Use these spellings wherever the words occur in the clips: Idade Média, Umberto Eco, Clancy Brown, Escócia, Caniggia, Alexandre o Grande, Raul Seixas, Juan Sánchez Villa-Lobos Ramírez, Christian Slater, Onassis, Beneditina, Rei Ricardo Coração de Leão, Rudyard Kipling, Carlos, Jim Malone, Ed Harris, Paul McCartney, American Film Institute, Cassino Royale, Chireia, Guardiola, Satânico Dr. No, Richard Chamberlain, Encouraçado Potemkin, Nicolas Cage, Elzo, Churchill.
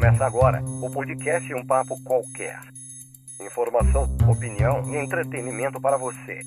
Começa agora o podcast Um Papo Qualquer. Informação, opinião e entretenimento para você.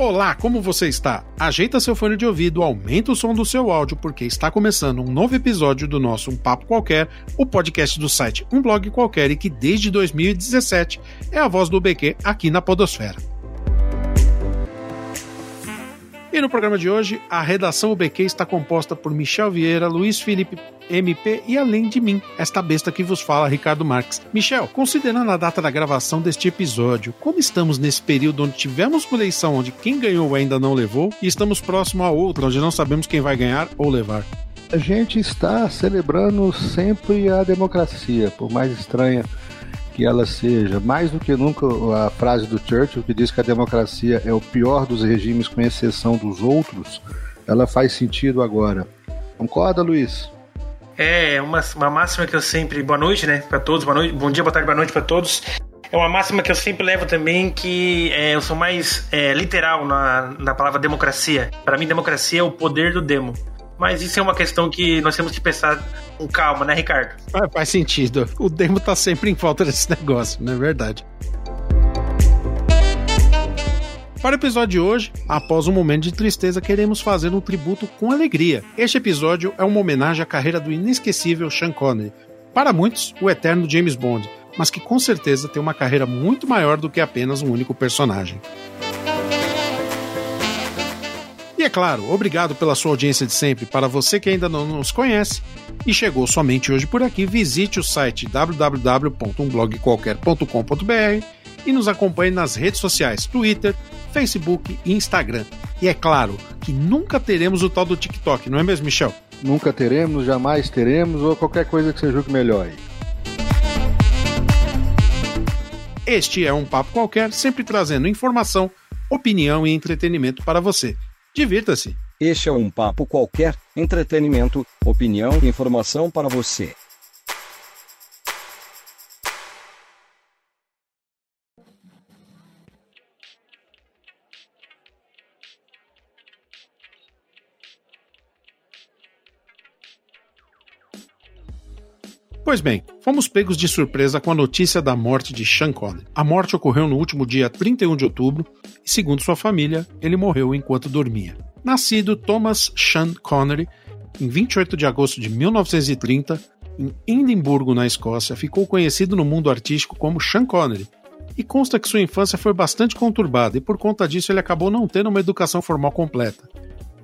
Olá, como você está? Ajeita seu fone de ouvido, aumenta o som do seu áudio, porque está começando um novo episódio do nosso Um Papo Qualquer, o podcast do site Um Blog Qualquer e que desde 2017 é a voz do BQ aqui na podosfera. E no programa de hoje, a redação UBQ está composta por Michel Vieira, Luiz Felipe, MP e, além de mim, esta besta que vos fala, Ricardo Marques. Michel, considerando a data da gravação deste episódio, como estamos nesse período onde tivemos uma eleição onde quem ganhou ainda não levou e estamos próximo a outra onde não sabemos quem vai ganhar ou levar? A gente está celebrando sempre a democracia, por mais estranha que ela seja. Mais do que nunca, a frase do Churchill, que diz que a democracia é o pior dos regimes com exceção dos outros, ela faz sentido agora. Concorda, Luiz? É uma máxima que eu sempre... Boa noite, né? Para todos. Boa noite. Bom dia, boa tarde, boa noite para todos. É uma máxima que eu sempre levo também, que eu sou mais literal na palavra democracia. Para mim, democracia é o poder do demo. Mas isso é uma questão que nós temos que pensar com calma, né, Ricardo? Ah, faz sentido. O demo tá sempre em falta desse negócio, não é verdade? Para o episódio de hoje, após um momento de tristeza, queremos fazer um tributo com alegria. Este episódio é uma homenagem à carreira do inesquecível Sean Connery. Para muitos, o eterno James Bond, mas que com certeza tem uma carreira muito maior do que apenas um único personagem. E é claro, obrigado pela sua audiência de sempre. Para você que ainda não nos conhece e chegou somente hoje por aqui, visite o site www.umblogqualquer.com.br e nos acompanhe nas redes sociais, Twitter, Facebook e Instagram. E é claro que nunca teremos o tal do TikTok, não é mesmo, Michel? Nunca teremos, jamais teremos, ou qualquer coisa que você julgue melhor aí. Este é Um Papo Qualquer, sempre trazendo informação, opinião e entretenimento para você. Divirta-se. Este é Um Papo Qualquer, entretenimento, opinião e informação para você. Pois bem, fomos pegos de surpresa com a notícia da morte de Sean Connery. A morte ocorreu no último dia 31 de outubro e, segundo sua família, ele morreu enquanto dormia. Nascido Thomas Sean Connery, em 28 de agosto de 1930, em Edimburgo, na Escócia, ficou conhecido no mundo artístico como Sean Connery e consta que sua infância foi bastante conturbada e, por conta disso, ele acabou não tendo uma educação formal completa.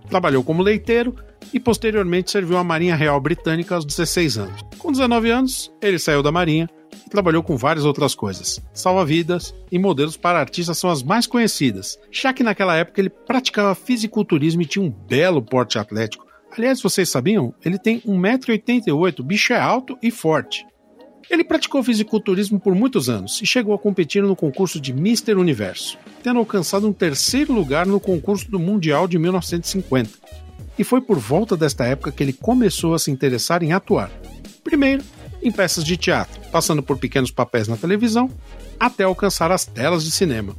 Trabalhou como leiteiro e posteriormente serviu à Marinha Real Britânica aos 16 anos. Com 19 anos, ele saiu da Marinha e trabalhou com várias outras coisas. Salva-vidas e modelos para artistas são as mais conhecidas, já que naquela época ele praticava fisiculturismo e tinha um belo porte atlético. Aliás, vocês sabiam? Ele tem 1,88 m, o bicho é alto e forte. Ele praticou fisiculturismo por muitos anos e chegou a competir no concurso de Mister Universo, tendo alcançado um terceiro lugar no concurso do Mundial de 1950. E foi por volta desta época que ele começou a se interessar em atuar. Primeiro, em peças de teatro, passando por pequenos papéis na televisão, até alcançar as telas de cinema.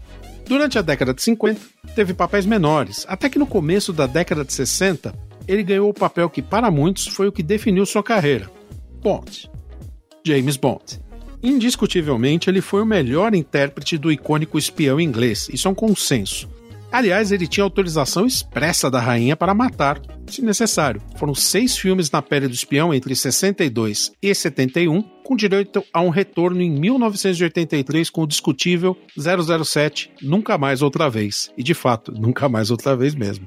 Durante a década de 50, teve papéis menores, até que no começo da década de 60, ele ganhou o papel que para muitos foi o que definiu sua carreira, Bond. James Bond. Indiscutivelmente, ele foi o melhor intérprete do icônico espião inglês, isso é um consenso. Aliás, ele tinha autorização expressa da rainha para matar, se necessário. Foram 6 filmes na pele do espião entre 62 e 71, com direito a um retorno em 1983 com o discutível 007 Nunca Mais Outra Vez. E de fato, nunca mais outra vez mesmo.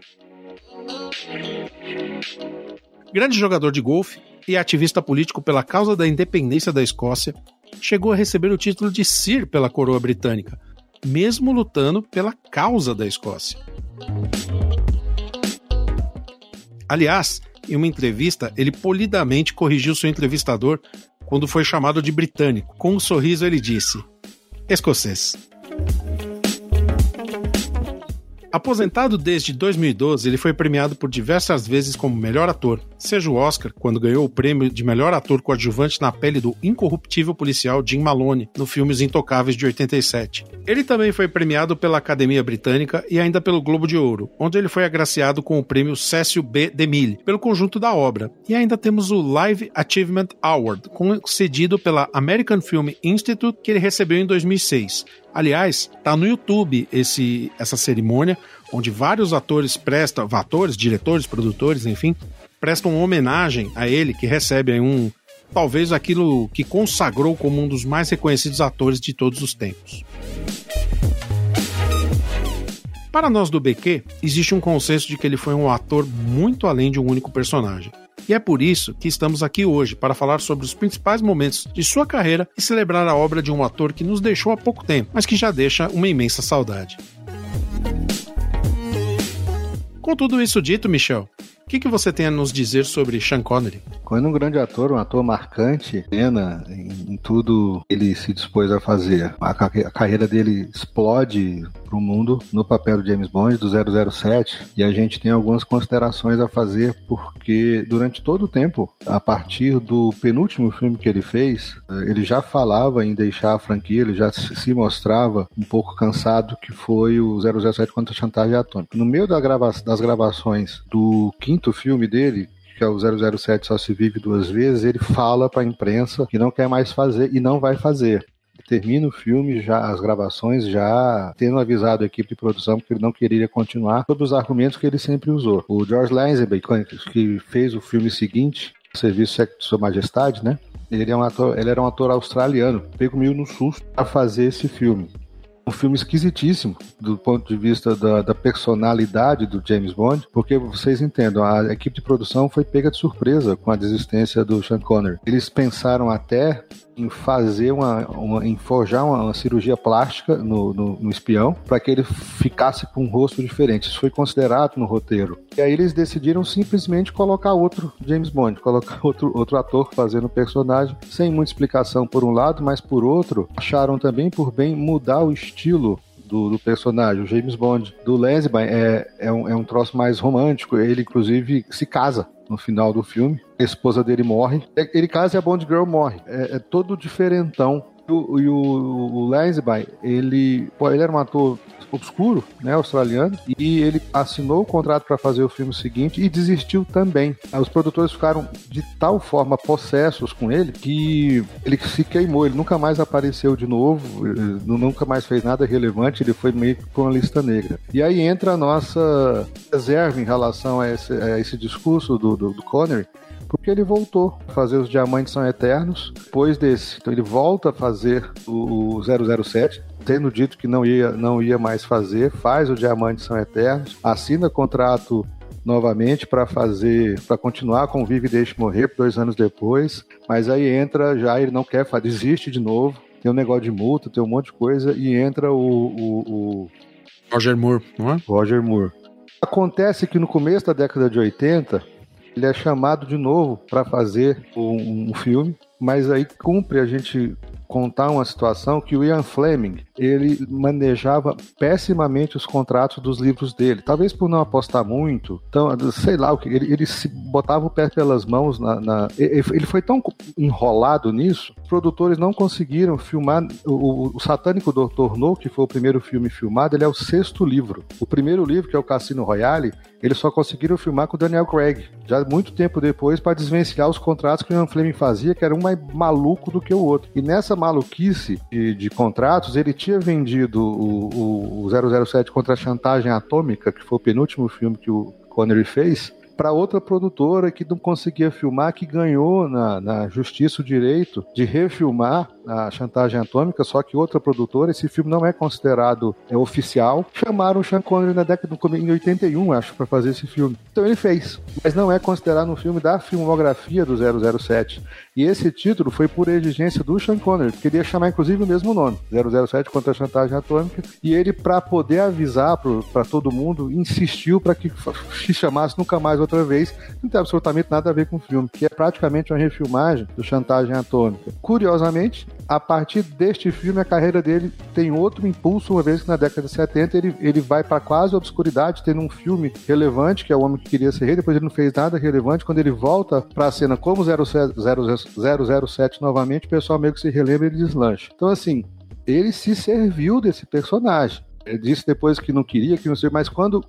Grande jogador de golfe e ativista político pela causa da independência da Escócia, chegou a receber o título de Sir pela coroa britânica, mesmo lutando pela causa da Escócia. Aliás, em uma entrevista, ele polidamente corrigiu seu entrevistador quando foi chamado de britânico. Com um sorriso, ele disse: escocês. Aposentado desde 2012, ele foi premiado por diversas vezes como melhor ator, seja o Oscar, quando ganhou o prêmio de melhor ator coadjuvante na pele do incorruptível policial Jim Malone, no filme Os Intocáveis, de 87. Ele também foi premiado pela Academia Britânica e ainda pelo Globo de Ouro, onde ele foi agraciado com o prêmio Cecil B. DeMille, pelo conjunto da obra. E ainda temos o Live Achievement Award, concedido pela American Film Institute, que ele recebeu em 2006. Aliás, tá no YouTube essa cerimônia, onde vários atores, diretores, produtores, enfim, prestam homenagem a ele, que recebe aí talvez aquilo que consagrou como um dos mais reconhecidos atores de todos os tempos. Para nós do BQ, existe um consenso de que ele foi um ator muito além de um único personagem. E é por isso que estamos aqui hoje para falar sobre os principais momentos de sua carreira e celebrar a obra de um ator que nos deixou há pouco tempo, mas que já deixa uma imensa saudade. Com tudo isso dito, Michel, o que você tem a nos dizer sobre Sean Connery? Connery é um grande ator, um ator marcante, plena em tudo ele se dispôs a fazer. A carreira dele explode para o mundo no papel do James Bond, do 007, e a gente tem algumas considerações a fazer porque durante todo o tempo, a partir do penúltimo filme que ele fez, ele já falava em deixar a franquia, ele já se mostrava um pouco cansado, que foi o 007 contra Chantagem Atômica. No meio das gravações do quinto filme dele, que é o 007 Só Se Vive Duas Vezes, ele fala para a imprensa que não quer mais fazer e não vai fazer. Termina o filme, já as gravações, já tendo avisado a equipe de produção que ele não queria continuar, todos os argumentos que ele sempre usou. O George Lazenby, que fez o filme seguinte, Serviço de Sua Majestade, né? Ele era um ator australiano, pegou comigo no susto para fazer esse filme. Um filme esquisitíssimo do ponto de vista da personalidade do James Bond, porque vocês entendam, a equipe de produção foi pega de surpresa com a desistência do Sean Connery. Eles pensaram até em fazer em forjar uma cirurgia plástica no espião para que ele ficasse com um rosto diferente. Isso foi considerado no roteiro. E aí eles decidiram simplesmente colocar outro James Bond, colocar outro ator fazendo o personagem, sem muita explicação por um lado, mas por outro, acharam também por bem mudar o estilo do personagem. O James Bond do Lazenby é um troço mais romântico. Ele, inclusive, se casa no final do filme, a esposa dele morre, ele casa e a Bond Girl morre, é todo diferentão. E o Lazenby, ele era um ator obscuro, né, australiano, e ele assinou o contrato para fazer o filme seguinte e desistiu também. Os produtores ficaram de tal forma possessos com ele que ele se queimou, ele nunca mais apareceu de novo, nunca mais fez nada relevante, ele foi meio que com a lista negra. E aí entra a nossa reserva em relação a esse discurso do Connery, porque ele voltou a fazer Os Diamantes São Eternos depois desse. Então ele volta a fazer o 007, tendo dito que não ia mais fazer, faz o Diamantes São Eternos, assina contrato novamente para continuar com Vive e Deixe Morrer 2 anos depois, mas aí entra já, ele não quer fazer, desiste de novo, tem um negócio de multa, tem um monte de coisa, e entra o Roger Moore, não é? Roger Moore. Acontece que no começo da década de 80, ele é chamado de novo para fazer um filme, mas aí cumpre a gente contar uma situação que o Ian Fleming, ele manejava pessimamente os contratos dos livros dele, talvez por não apostar muito, então, sei lá, ele se botava o pé pelas mãos, ele foi tão enrolado nisso, os produtores não conseguiram filmar, o Satânico Dr. No, que foi o primeiro filme filmado, ele é o 6º livro, o primeiro livro, que é o Cassino Royale, eles só conseguiram filmar com o Daniel Craig, já muito tempo depois, para desvencilhar os contratos que o Ian Fleming fazia, que era um mais maluco do que o outro, e nessa maluquice de contratos, ele tinha vendido o 007 contra Chantagem Atômica, que foi o penúltimo filme que o Connery fez, para outra produtora que não conseguia filmar, que ganhou na justiça o direito de refilmar a Chantagem Atômica, só que outra produtora, esse filme não é considerado oficial, chamaram o Sean Connery na década de 81, acho, para fazer esse filme. Então ele fez, mas não é considerado um filme da filmografia do 007. E esse título foi por exigência do Sean Connery, porque ele ia chamar inclusive o mesmo nome, 007 contra a Chantagem Atômica, e ele, para poder avisar para todo mundo, insistiu para que se chamasse Nunca Mais Outra Vez, não tem absolutamente nada a ver com o filme, que é praticamente uma refilmagem do Chantagem Atômica. Curiosamente, a partir deste filme, a carreira dele tem outro impulso, uma vez que na década de 70 ele vai para quase a obscuridade, tendo um filme relevante, que é O Homem Que Queria Ser Rei. Depois ele não fez nada relevante. Quando ele volta para a cena como 007 novamente, o pessoal meio que se relembra e ele deslancha. Então, assim, ele se serviu desse personagem. Ele disse depois que não queria, que não sei, mas quando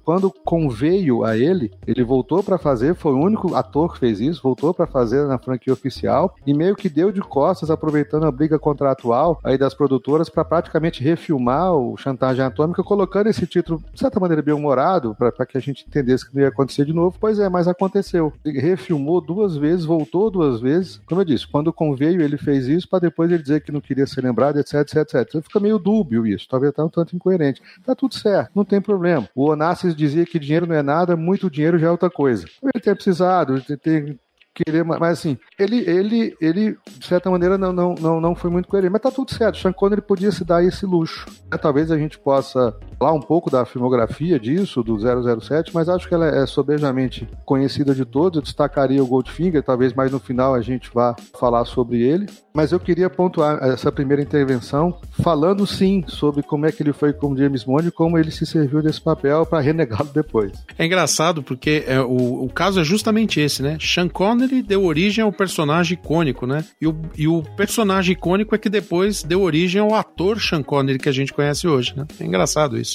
conveio a ele, ele voltou pra fazer, foi o único ator que fez isso, voltou pra fazer na franquia oficial e meio que deu de costas, aproveitando a briga contratual aí das produtoras pra praticamente refilmar o Chantagem Atômica, colocando esse título, de certa maneira, bem humorado, pra que a gente entendesse que não ia acontecer de novo. Pois é, mas aconteceu. Ele refilmou duas vezes, voltou duas vezes. Como eu disse, quando conveio ele fez isso, pra depois ele dizer que não queria ser lembrado, etc. Então fica meio dúbio isso, talvez tá um tanto incoerente. Tá tudo certo, não tem problema. O Onassis dizia que dinheiro não é nada, muito dinheiro já é outra coisa. Ele tem precisado, ele tem querer, mas assim, ele de certa maneira não foi muito coerente, mas tá tudo certo. Sean Connery podia se dar esse luxo. Talvez a gente possa falar um pouco da filmografia disso, do 007, mas acho que ela é sobejamente conhecida de todos. Eu destacaria o Goldfinger, talvez mais no final a gente vá falar sobre ele, mas eu queria pontuar essa primeira intervenção falando sim sobre como é que ele foi como James Bond e como ele se serviu desse papel para renegá-lo depois. É engraçado porque o caso é justamente esse, né? Sean Connery deu origem ao personagem icônico, né? E o personagem icônico é que depois deu origem ao ator Sean Connery que a gente conhece hoje, né? É engraçado isso.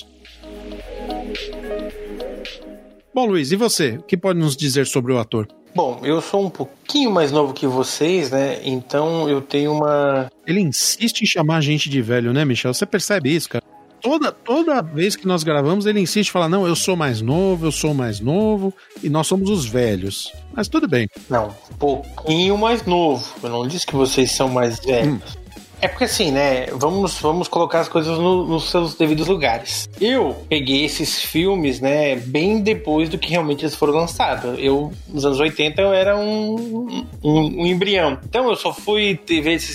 Bom, Luiz, e você? O que pode nos dizer sobre o ator? Bom, eu sou um pouquinho mais novo que vocês, né? Então eu tenho uma... Ele insiste em chamar a gente de velho, né, Michel? Você percebe isso, cara? Toda vez que nós gravamos, ele insiste em falar, não, eu sou mais novo, e nós somos os velhos. Mas tudo bem. Não, um pouquinho mais novo. Eu não disse que vocês são mais velhos. É porque assim, né, vamos colocar as coisas nos seus devidos lugares. Eu peguei esses filmes, né, bem depois do que realmente eles foram lançados. Eu, nos anos 80, eu era um embrião. Então eu só fui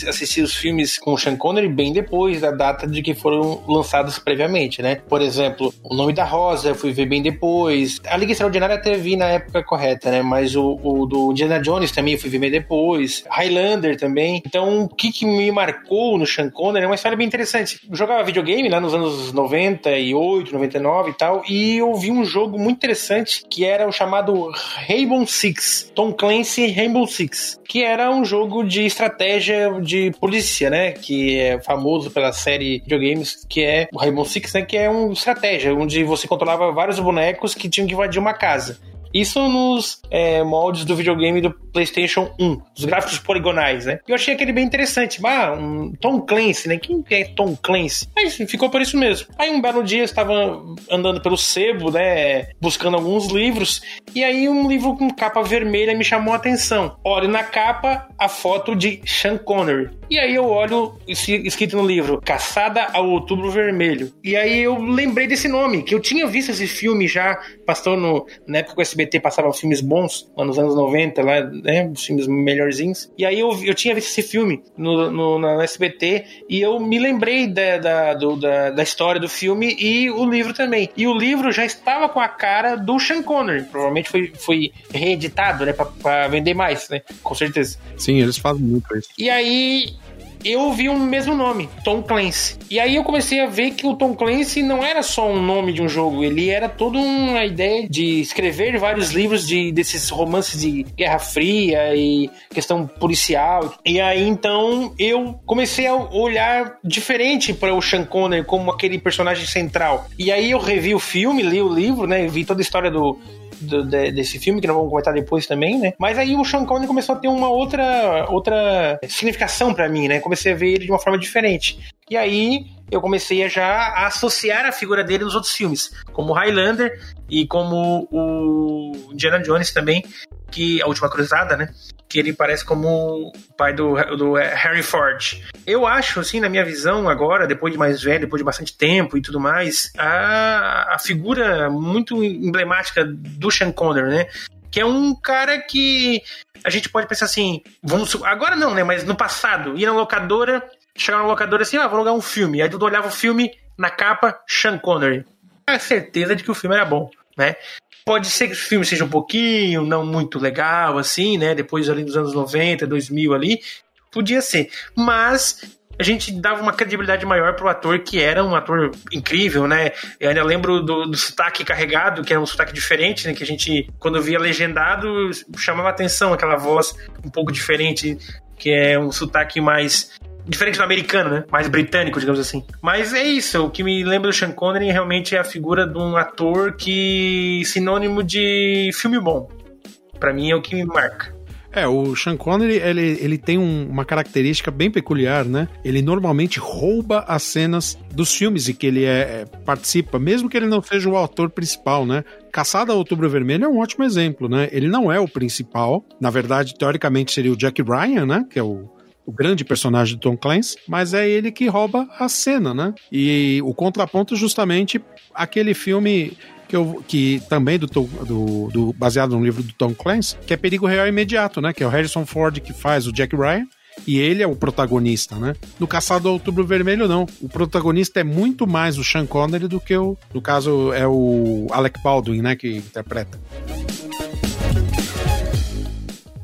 assistir os filmes com o Sean Connery bem depois da data de que foram lançados previamente, né. Por exemplo, O Nome da Rosa eu fui ver bem depois. A Liga Extraordinária até vi na época correta, né, mas o do Indiana Jones também eu fui ver bem depois. Highlander também. Então o que me marcou no Sean Connery é uma história bem interessante. Eu jogava videogame lá nos anos 98, 99 e tal, e eu vi um jogo muito interessante que era o chamado Rainbow Six, Tom Clancy Rainbow Six, que era um jogo de estratégia de polícia, né, que é famoso pela série de games, que é o Rainbow Six, né, que é uma estratégia onde você controlava vários bonecos que tinham que invadir uma casa. Isso nos moldes do videogame do PlayStation 1, os gráficos poligonais, né? Eu achei aquele bem interessante. Tom Clancy, né? Quem é Tom Clancy? Mas ficou por isso mesmo. Aí um belo dia eu estava andando pelo sebo, né? Buscando alguns livros, e aí um livro com capa vermelha me chamou a atenção. Olho na capa a foto de Sean Connery. E aí eu olho escrito no livro, Caçada ao Outubro Vermelho. E aí eu lembrei desse nome, que eu tinha visto esse filme já, passando na época que o SBT passava filmes bons, lá nos anos 90, lá, né, filmes melhorzinhos. E aí eu tinha visto esse filme na SBT, e eu me lembrei da história do filme e o livro também. E o livro já estava com a cara do Sean Connery, provavelmente foi reeditado, né, pra vender mais, né, com certeza. Sim, eles fazem muito isso. E aí... eu vi o mesmo nome, Tom Clancy. E aí eu comecei a ver que o Tom Clancy não era só um nome de um jogo, ele era toda uma ideia de escrever vários livros desses romances de Guerra Fria e questão policial. E aí então eu comecei a olhar diferente para o Sean Connery como aquele personagem central. E aí eu revi o filme, li o livro, né? Vi toda a história desse filme, que nós vamos comentar depois também, né? Mas aí o Sean Connery começou a ter uma outra significação pra mim, né? Comecei a ver ele de uma forma diferente. E aí eu comecei a já associar a figura dele nos outros filmes, como Highlander e como o Indiana Jones também, que a Última Cruzada, né? Que ele parece como o pai do Harry Ford. Eu acho, assim, na minha visão agora, depois de mais velho, depois de bastante tempo e tudo mais, a figura muito emblemática do Sean Connery, né? Que é um cara que a gente pode pensar assim, agora não, né? Mas no passado, ia na locadora, chegava na locadora assim, vou alugar um filme. Aí tu olhava o filme, na capa, Sean Connery. A certeza de que o filme era bom, né? Pode ser que o filme seja um pouquinho não muito legal, assim, né? Depois ali dos anos 90, 2000 ali, podia ser. Mas a gente dava uma credibilidade maior pro ator, que era um ator incrível, né? Eu ainda lembro do sotaque carregado, que era um sotaque diferente, né? Que a gente, quando via legendado, chamava atenção aquela voz um pouco diferente, que é um sotaque mais... diferente do americano, né? Mais britânico, digamos assim. Mas é isso. O que me lembra do Sean Connery realmente é a figura de um ator que... sinônimo de filme bom. Pra mim é o que me marca. É, o Sean Connery, ele tem uma característica bem peculiar, né? Ele normalmente rouba as cenas dos filmes e que ele participa, mesmo que ele não seja o autor principal, né? Caçada a Outubro Vermelho é um ótimo exemplo, né? Ele não é o principal. Na verdade, teoricamente, seria o Jack Ryan, né? Que é o grande personagem do Tom Clancy, mas é ele que rouba a cena, né? E o contraponto justamente aquele filme... que também baseado no livro do Tom Clancy, que é Perigo Real Imediato, né? Que é o Harrison Ford que faz o Jack Ryan, e ele é o protagonista, né? No Caçado ao Outubro Vermelho, não. O protagonista é muito mais o Sean Connery do que no caso, é o Alec Baldwin, né? Que interpreta.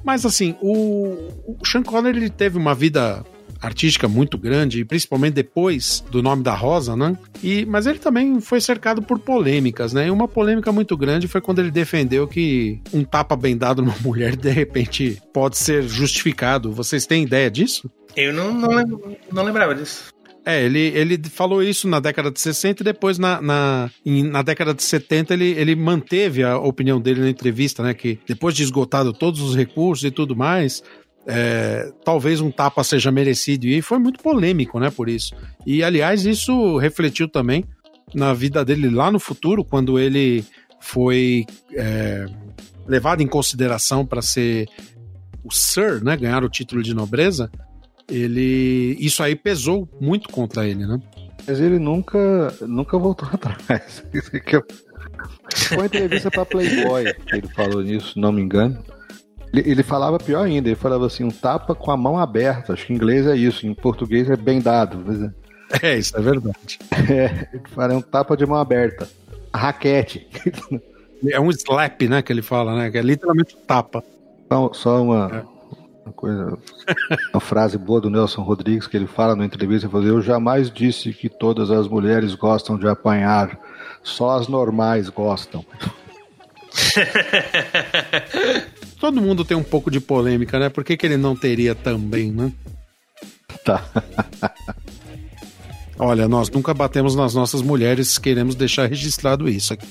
Mas, assim, o Sean Connery, ele teve uma vida... artística muito grande, e principalmente depois do Nome da Rosa, né? Mas ele também foi cercado por polêmicas, né? E uma polêmica muito grande foi quando ele defendeu que um tapa bem dado numa mulher, de repente, pode ser justificado. Vocês têm ideia disso? Eu não lembrava disso. É, ele falou isso na década de 60 e depois na década de 70 ele manteve a opinião dele na entrevista, né? Que depois de esgotado todos os recursos e tudo mais... talvez um tapa seja merecido, e foi muito polêmico, né, por isso. E aliás, isso refletiu também na vida dele lá no futuro, quando ele foi levado em consideração para ser o Sir, né, ganhar o título de nobreza. Isso aí pesou muito contra ele, né? Mas ele nunca voltou atrás. Foi uma entrevista para Playboy que ele falou nisso, se não me engano. Ele falava pior ainda, ele falava assim, um tapa com a mão aberta, acho que em inglês é isso, em português é bem dado. É, isso é verdade. Ele fala, um tapa de mão aberta, a raquete. É um slap, né, que ele fala, né, que é literalmente um tapa. Então, só uma coisa, uma frase boa do Nelson Rodrigues, que ele fala na entrevista, ele fala, eu jamais disse que todas as mulheres gostam de apanhar, só as normais gostam. Todo mundo tem um pouco de polêmica, né? Por que ele não teria também, né? Tá. Olha, nós nunca batemos nas nossas mulheres, queremos deixar registrado isso aqui.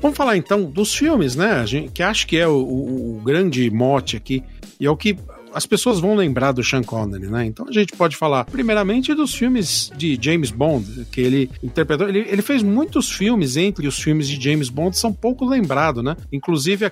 Vamos falar então dos filmes, né? Que acho que é o grande mote aqui, e é o que as pessoas vão lembrar do Sean Connery, né? Então a gente pode falar primeiramente dos filmes de James Bond, que ele interpretou. Ele fez muitos filmes, entre os filmes de James Bond são pouco lembrados, né? Inclusive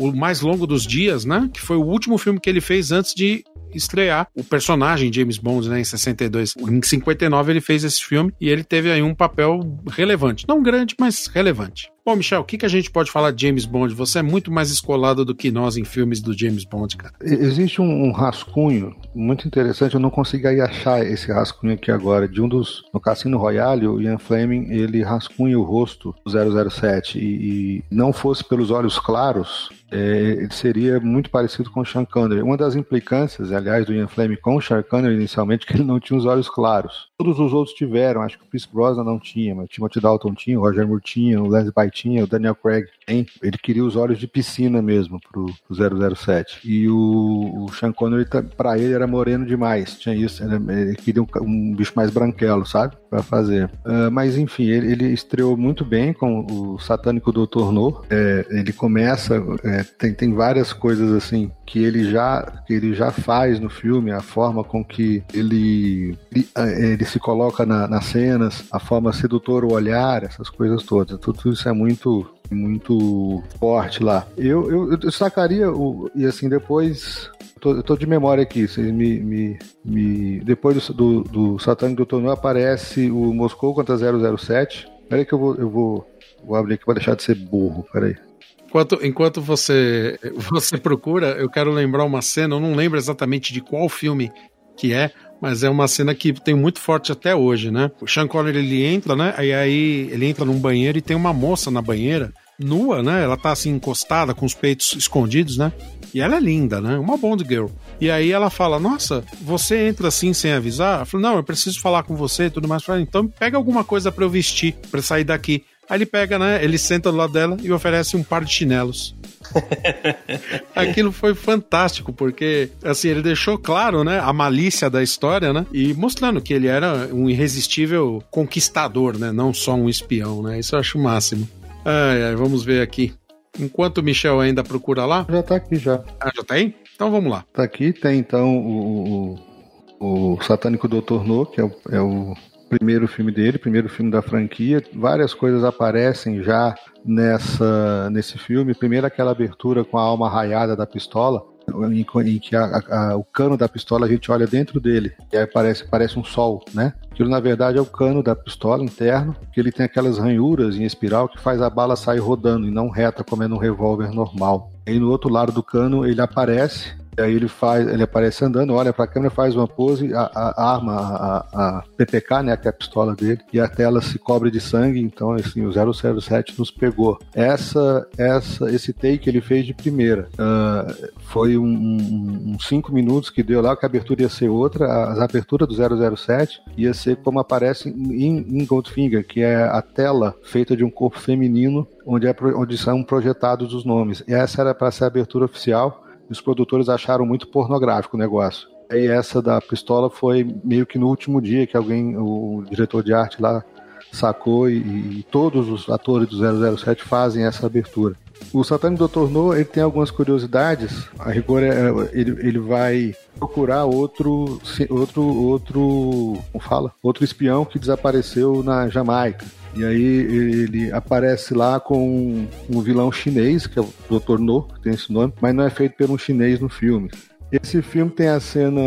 O Mais Longo dos Dias, né? Que foi o último filme que ele fez antes de estrear o personagem James Bond, né? Em 62. Em 59 ele fez esse filme e ele teve aí um papel relevante. Não grande, mas relevante. Bom, Michel, o que a gente pode falar de James Bond? Você é muito mais escolado do que nós em filmes do James Bond, cara. Existe um rascunho muito interessante, eu não consegui aí achar esse rascunho aqui agora, de um dos... No Cassino Royale, o Ian Fleming, ele rascunha o rosto do 007 e não fosse pelos olhos claros, ele seria muito parecido com o Sean Connery. Uma das implicâncias, aliás, do Ian Fleming com o Sean Connery inicialmente, que ele não tinha os olhos claros. Todos os outros tiveram, acho que o Pierce Brosnan não tinha, mas o Timothy Dalton tinha, o Roger Moore tinha, o Lazenby tinha, o Daniel Craig, hein? Ele queria os olhos de piscina mesmo pro 007. E o Sean Connery, pra ele, era moreno demais, tinha isso, ele queria um bicho mais branquelo, sabe? Pra fazer. Mas enfim, ele estreou muito bem com o Satânico Dr. No. Ele começa, tem várias coisas assim que ele já faz no filme, a forma com que ele se coloca nas cenas, a forma sedutora, o olhar, essas coisas todas. Tudo isso é muito, muito forte lá. Eu sacaria, e assim, depois... Eu tô de memória aqui, vocês me... Depois do Satânico Dr. No aparece o Moscou contra 007. Peraí que eu vou abrir aqui pra deixar de ser burro, peraí. Enquanto você procura, eu quero lembrar uma cena, eu não lembro exatamente de qual filme que é, mas é uma cena que tem muito forte até hoje, né? O Sean Connery, ele entra, né? E aí ele entra num banheiro e tem uma moça na banheira, nua, né? Ela tá assim encostada, com os peitos escondidos, né? E ela é linda, né? Uma Bond Girl. E aí ela fala, nossa, você entra assim sem avisar? Eu falo, não, eu preciso falar com você e tudo mais. Eu falo, então pega alguma coisa pra eu vestir, pra sair daqui. Aí ele pega, né, ele senta do lado dela e oferece um par de chinelos. Aquilo foi fantástico, porque, assim, ele deixou claro, né, a malícia da história, né, e mostrando que ele era um irresistível conquistador, né, não só um espião, né, isso eu acho o máximo. Ai, ai, vamos ver aqui. Enquanto o Michel ainda procura lá... Já tá aqui, já. Ah, já tem? Então vamos lá. Tá aqui, tem então o Satânico Dr. No, que é o primeiro filme dele, primeiro filme da franquia. Várias coisas aparecem já nesse filme. Primeiro aquela abertura com a alma raiada da pistola, em que o cano da pistola a gente olha dentro dele, e aí parece um sol, né? Aquilo na verdade é o cano da pistola interno, que ele tem aquelas ranhuras em espiral que faz a bala sair rodando e não reta como é num revólver normal. E no outro lado do cano ele aparece, e aí ele aparece andando, olha pra câmera, faz uma pose, a arma, a PPK, né, que é a pistola dele, e a tela se cobre de sangue. Então, assim, o 007 nos pegou. Esse take ele fez de primeira. Foi uns 5 minutos que deu lá, que a abertura ia ser outra. A abertura do 007 ia ser como aparece em Goldfinger, que é a tela feita de um corpo feminino, onde são projetados os nomes. E essa era pra ser a abertura oficial. Os produtores acharam muito pornográfico o negócio. E essa da pistola foi meio que no último dia que o diretor de arte lá sacou, e todos os atores do 007 fazem essa abertura. O Satânico Dr. No, ele tem algumas curiosidades. A rigor, ele vai procurar outro espião que desapareceu na Jamaica. E aí ele aparece lá com um vilão chinês, que é o Dr. No, que tem esse nome, mas não é feito por um chinês no filme. Esse filme tem a cena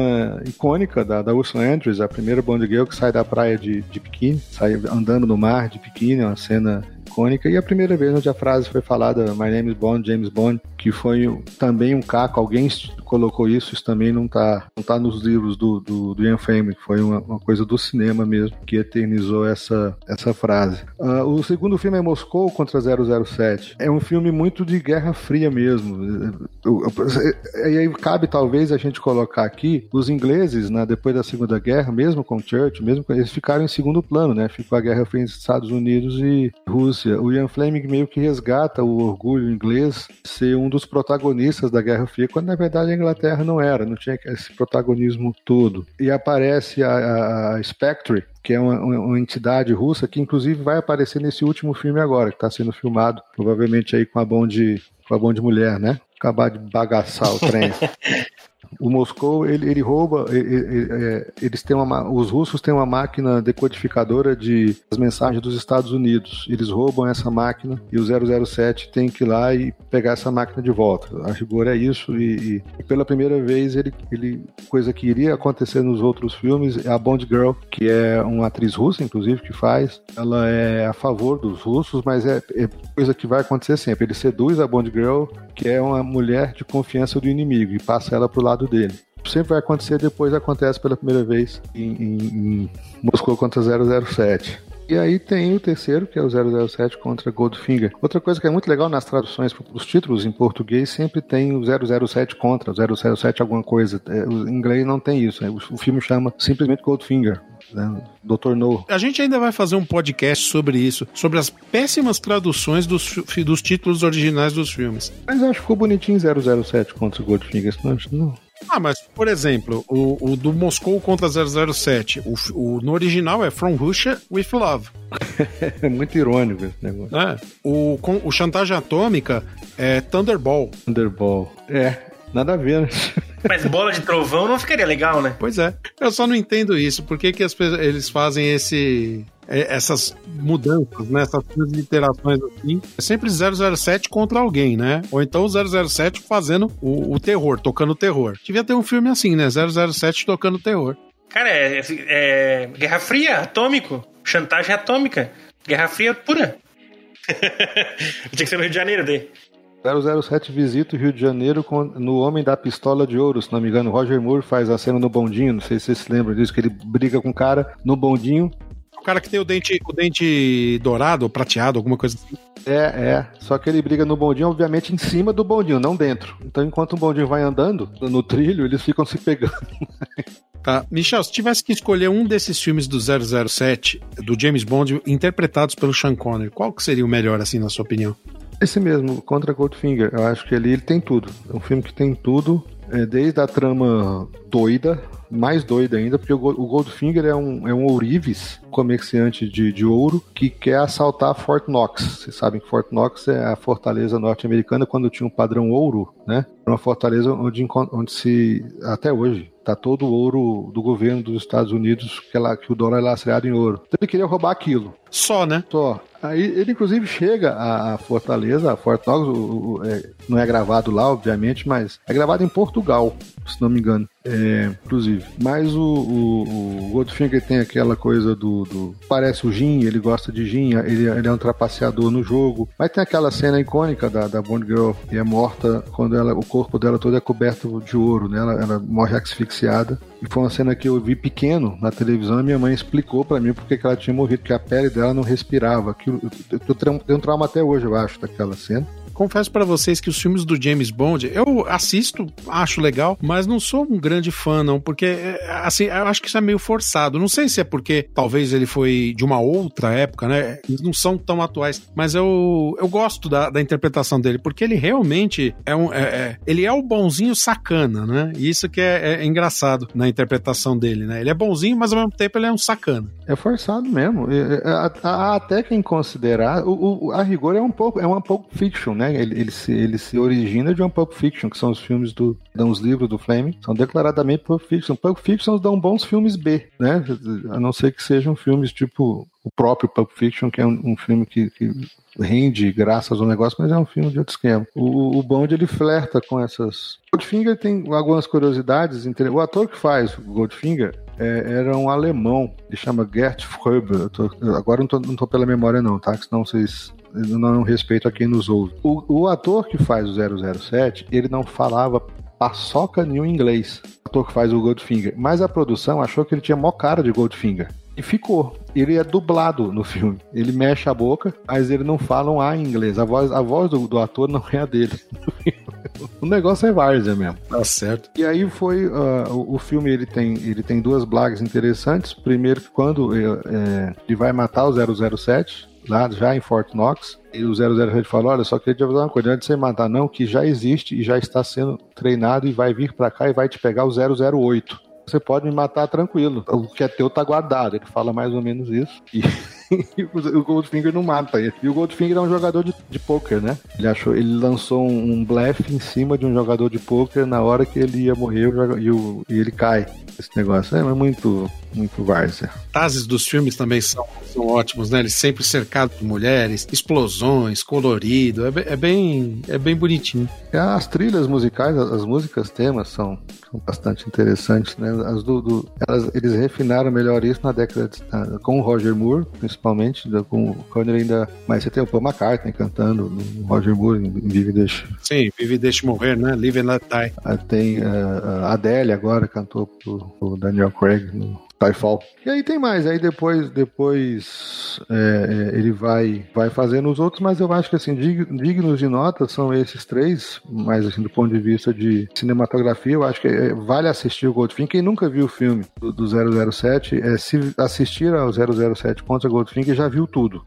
icônica da Ursula Andrews, a primeira Bond Girl que sai da praia de biquíni, sai andando no mar de biquíni, é uma cena icônica, e a primeira vez onde a frase foi falada, My name is Bond, James Bond, que foi também um caco, alguém colocou isso também não tá nos livros do Ian Fleming, foi uma coisa do cinema mesmo, que eternizou essa frase. O segundo filme é Moscou contra 007, é um filme muito de Guerra Fria mesmo, e aí cabe talvez a gente colocar aqui, os ingleses, né, depois da Segunda Guerra, mesmo com Churchill, eles ficaram em segundo plano, né, ficou a Guerra Fria entre Estados Unidos e Rússia. O Ian Fleming meio que resgata o orgulho inglês de ser um dos protagonistas da Guerra Fria, quando na verdade a Inglaterra não tinha esse protagonismo todo. E aparece a Spectre, que é uma entidade russa, que inclusive vai aparecer nesse último filme agora, que está sendo filmado, provavelmente aí com a Bond mulher, né? Acabar de bagaçar o trem. O Moscou, ele rouba. Eles têm os russos têm uma máquina decodificadora das mensagens dos Estados Unidos. Eles roubam essa máquina e o 007 tem que ir lá e pegar essa máquina de volta. A rigor é isso. E pela primeira vez, coisa que iria acontecer nos outros filmes, a Bond Girl, que é uma atriz russa, inclusive, que faz. Ela é a favor dos russos, mas é coisa que vai acontecer sempre. Ele seduz a Bond Girl, que é uma mulher de confiança do inimigo, e passa ela pro lado dele. Sempre vai acontecer, depois acontece pela primeira vez em Moscou contra 007. E aí tem o terceiro, que é o 007 contra Goldfinger. Outra coisa que é muito legal nas traduções para os títulos em português, sempre tem o 007 contra, o 007 alguma coisa. O inglês não tem isso. O filme chama simplesmente Goldfinger. Dr. No. A gente ainda vai fazer um podcast sobre isso, sobre as péssimas traduções dos títulos originais dos filmes. Mas acho que ficou bonitinho 007 contra Goldfinger, não? Ah, mas, por exemplo, o do Moscou contra 007, no original é From Russia with Love. É muito irônico esse negócio. É. O Chantagem Atômica é Thunderball. Thunderball. É, nada a ver, né? Mas bola de trovão não ficaria legal, né? Pois é. Eu só não entendo isso. Por que eles fazem essas mudanças, né? Essas literações assim. É sempre 007 contra alguém, né? Ou então 007 fazendo o terror, tocando o terror. Devia ter um filme assim, né? 007 tocando terror. Cara, é Guerra Fria, atômico. Chantagem atômica. Guerra Fria pura. Tinha que ser no Rio de Janeiro, daí. 007 visita o Rio de Janeiro no Homem da Pistola de Ouro, se não me engano. Roger Moore faz a cena no bondinho, não sei se vocês se lembram disso, que ele briga com o cara no bondinho. O cara que tem o dente dourado, prateado, alguma coisa assim. É. Só que ele briga no bondinho, obviamente, em cima do bondinho, não dentro. Então, enquanto o bondinho vai andando no trilho, eles ficam se pegando. Tá. Michel, se tivesse que escolher um desses filmes do 007, do James Bond, interpretados pelo Sean Connery, qual que seria o melhor, assim, na sua opinião? Esse mesmo, contra Goldfinger. Eu acho que ali ele tem tudo. É um filme que tem tudo, desde a trama doida, mais doida ainda, porque o Goldfinger é um ourives, comerciante de ouro, que quer assaltar Fort Knox. Vocês sabem que Fort Knox é a fortaleza norte-americana, quando tinha um padrão ouro, né? Uma fortaleza onde se, até hoje, tá todo o ouro do governo dos Estados Unidos, que o dólar é lastreado em ouro. Então ele queria roubar aquilo. Só, né? Só. Aí ele, inclusive, chega à fortaleza, a Fort Knox, não é gravado lá, obviamente, mas é gravado em Portugal, se não me engano, inclusive. Mas o Goldfinger tem aquela coisa do parece o Gin, ele gosta de Gin, ele é um trapaceador no jogo. Mas tem aquela cena icônica da Bond Girl, que é morta quando o corpo dela todo é coberto de ouro, né? Ela morre asfixiada. E foi uma cena que eu vi pequeno na televisão e minha mãe explicou pra mim porque que ela tinha morrido, que a pele dela não respirava. Eu tenho um trauma até hoje, eu acho, daquela cena. Confesso pra vocês que os filmes do James Bond, eu assisto, acho legal, mas não sou um grande fã, não, porque, assim, eu acho que isso é meio forçado. Não sei se é porque talvez ele foi de uma outra época, né? Eles não são tão atuais, mas eu gosto da interpretação dele, porque ele realmente ele é o bonzinho sacana, né? E isso que é engraçado na interpretação dele, né? Ele é bonzinho, mas ao mesmo tempo ele é um sacana. É forçado mesmo. Até quem considerar, a rigor é uma pulp fiction, né? Ele se origina de uma Pulp Fiction, que são os filmes os livros do Fleming, são declaradamente Pulp Fiction. Pulp Fiction dão bons filmes B, né? A não ser que sejam filmes tipo o próprio Pulp Fiction, que é um filme que rende graças ao negócio, mas é um filme de outro esquema. O Bond, ele flerta com essas... Goldfinger tem algumas curiosidades. O ator que faz Goldfinger era um alemão, ele chama Gert Froeber. Agora não tô pela memória não, tá? Senão vocês... não respeito a quem nos ouve. O ator que faz o 007, ele não falava paçoca nenhum inglês, o ator que faz o Goldfinger, mas a produção achou que ele tinha mó cara de Goldfinger e ficou. Ele é dublado no filme, ele mexe a boca, mas ele não fala um A em inglês, a voz do ator não é a dele. O negócio é várzea mesmo. Tá certo. E aí foi, o filme ele tem duas blagas interessantes. Primeiro, quando ele vai matar o 007 lá já em Fort Knox, e o 007 falou: olha, só queria te avisar uma coisa, antes de você matar não, que já existe e já está sendo treinado e vai vir pra cá e vai te pegar o 008, você pode me matar tranquilo, o que é teu tá guardado. Ele fala mais ou menos isso, e o Goldfinger não mata ele. E o Goldfinger é um jogador de pôquer, né? Ele lançou um blefe em cima de um jogador de pôquer na hora que ele ia morrer e ele cai. Esse negócio é muito, muito várzea. Frases dos filmes também são ótimos, né? Ele sempre cercado de mulheres, explosões, colorido, é bem bonitinho. As trilhas musicais, as músicas temas são bastante interessantes, né? Eles refinaram melhor isso na década com o Roger Moore, principalmente, com o Connery ainda. Mas você tem o Paul McCartney cantando, o Roger Moore em Vive e Deixa. Sim, Vive e Deixa Morrer, né? Live and Let Die. Tem a Adele agora, cantou o Daniel Craig no Skyfall. E aí tem mais, aí depois ele vai fazendo os outros, mas eu acho que assim, dignos de nota são esses três, mas assim, do ponto de vista de cinematografia, eu acho que vale assistir o Goldfinger. Quem nunca viu o filme do 007, se assistir ao 007 contra Goldfinger, já viu tudo.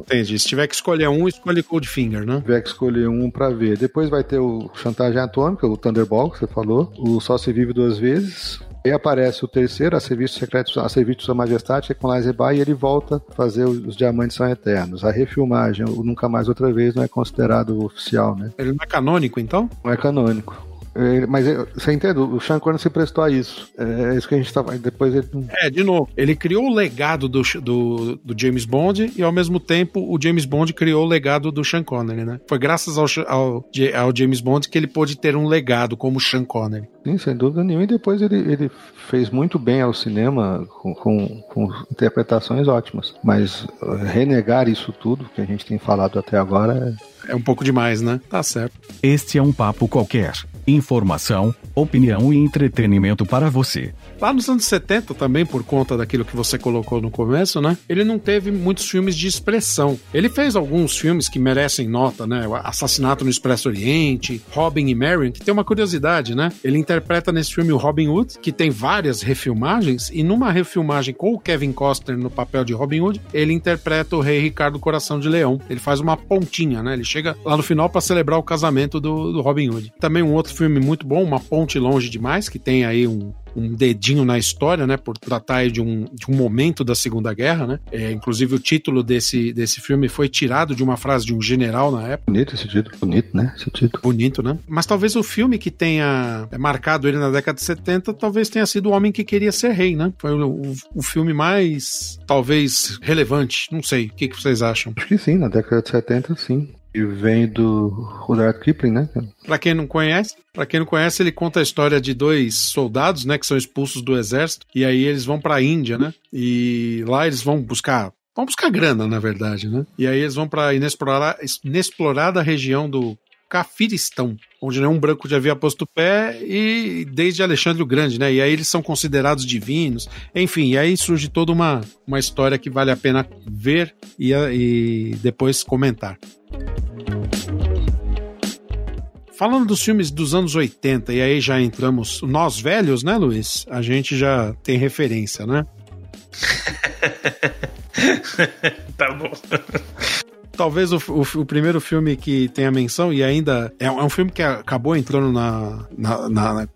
Entendi, se tiver que escolher um, escolhe Goldfinger, né? Se tiver que escolher um pra ver. Depois vai ter o Chantagem Atômica, o Thunderball, que você falou, o Só Se Vive Duas Vezes. Aí aparece o terceiro, A Serviço de Sua Majestade, que é com Lazenby, e ele volta a fazer Os Diamantes São Eternos. A refilmagem, o Nunca Mais Outra Vez, não é considerado oficial, né? Ele não é canônico, então? Não é canônico. Mas você entende, o Sean Connery se prestou a isso. É isso que a gente estava. Depois ele. De novo, ele criou o legado do James Bond e, ao mesmo tempo, o James Bond criou o legado do Sean Connery, né? Foi graças ao James Bond que ele pôde ter um legado como Sean Connery. Sim, sem dúvida nenhuma. E depois ele fez muito bem ao cinema com interpretações ótimas. Mas renegar isso tudo que a gente tem falado até agora é um pouco demais, né? Tá certo. Este é um papo qualquer. informação, opinião e entretenimento para você. Lá nos anos 70 também, por conta daquilo que você colocou no começo, né? Ele não teve muitos filmes de expressão. Ele fez alguns filmes que merecem nota, né? O Assassinato no Expresso Oriente, Robin e Marion, que tem uma curiosidade, né? Ele interpreta nesse filme o Robin Hood, que tem várias refilmagens, e numa refilmagem com o Kevin Costner no papel de Robin Hood, ele interpreta o Rei Ricardo Coração de Leão. Ele faz uma pontinha, né? Ele chega lá no final para celebrar o casamento do Robin Hood. Também um outro filme muito bom, Uma Ponte Longe Demais, que tem aí um dedinho na história, né, por tratar de um momento da Segunda Guerra, né, inclusive o título desse filme foi tirado de uma frase de um general na época. Bonito esse título, bonito, né, esse título. Bonito, né, mas talvez o filme que tenha marcado ele na década de 70, talvez tenha sido O Homem Que Queria Ser Rei, né, foi o filme mais, talvez, relevante, não sei, o que vocês acham? Acho que sim, na década de 70, sim. E vem do Rudyard Kipling, né? Pra quem não conhece, ele conta a história de dois soldados, né? Que são expulsos do exército. E aí eles vão pra Índia, né? E lá eles vão buscar... grana, na verdade, né? E aí eles vão pra inexplorada região do Cafiristão, onde nenhum branco já havia posto o pé, e desde Alexandre o Grande, né? E aí eles são considerados divinos, enfim, e aí surge toda uma história que vale a pena ver e depois comentar. Falando dos filmes dos anos 80, e aí já entramos, nós velhos, né, Luiz? A gente já tem referência, né? Tá bom. Talvez o primeiro filme que tem a menção, e ainda é um filme que acabou entrando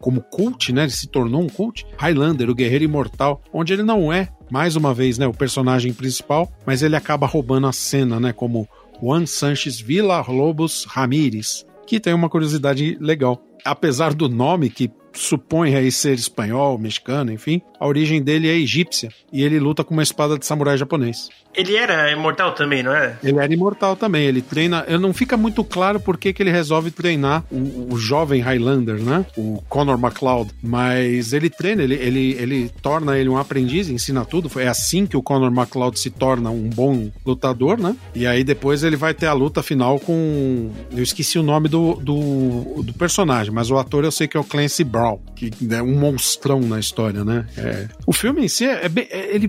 como cult, né? Ele se tornou um cult. Highlander, o Guerreiro Imortal, onde ele não é, mais uma vez, né, o personagem principal, mas ele acaba roubando a cena, né? Como Juan Sánchez Villa-Lobos Ramírez, que tem uma curiosidade legal. Apesar do nome, que supõe aí ser espanhol, mexicano, enfim, a origem dele é egípcia, e ele luta com uma espada de samurai japonês. Ele era imortal também, não é? Ele era imortal também, ele treina... Não fica muito claro por que ele resolve treinar o jovem Highlander, né? O Connor MacLeod, mas ele treina, ele torna ele um aprendiz, ensina tudo, é assim que o Connor MacLeod se torna um bom lutador, né? E aí depois ele vai ter a luta final com... Eu esqueci o nome do personagem, mas o ator eu sei que é o Clancy Brown, que é um monstrão na história, né? É. O filme em si, ele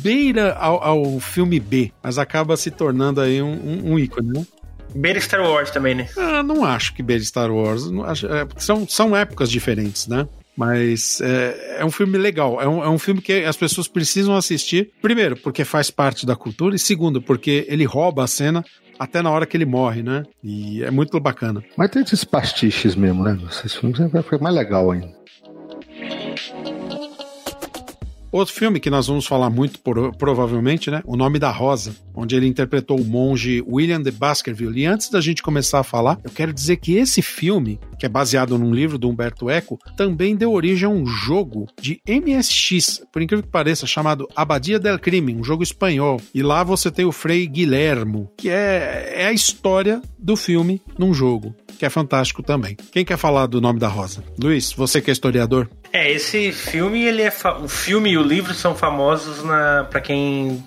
beira ao filme B, mas acaba se tornando aí um ícone, né? Beira Star Wars também, né? Ah, não acho que beira Star Wars. Não acho, porque são épocas diferentes, né? Mas é um filme legal, é um filme que as pessoas precisam assistir, primeiro, porque faz parte da cultura, e segundo, porque ele rouba a cena até na hora que ele morre, né? E é muito bacana. Mas tem esses pastiches mesmo, né? Esses filmes vai ficar mais legal ainda. Outro filme que nós vamos falar muito, provavelmente, né? O Nome da Rosa, onde ele interpretou o monge William de Baskerville. E antes da gente começar a falar, eu quero dizer que esse filme, que é baseado num livro do Umberto Eco, também deu origem a um jogo de MSX, por incrível que pareça, chamado Abadia del Crimen, um jogo espanhol. E lá você tem o Frei Guilhermo, que é a história do filme num jogo, que é fantástico também. Quem quer falar do Nome da Rosa? Luiz, você que é historiador. Esse filme, o filme e o livro são famosos para quem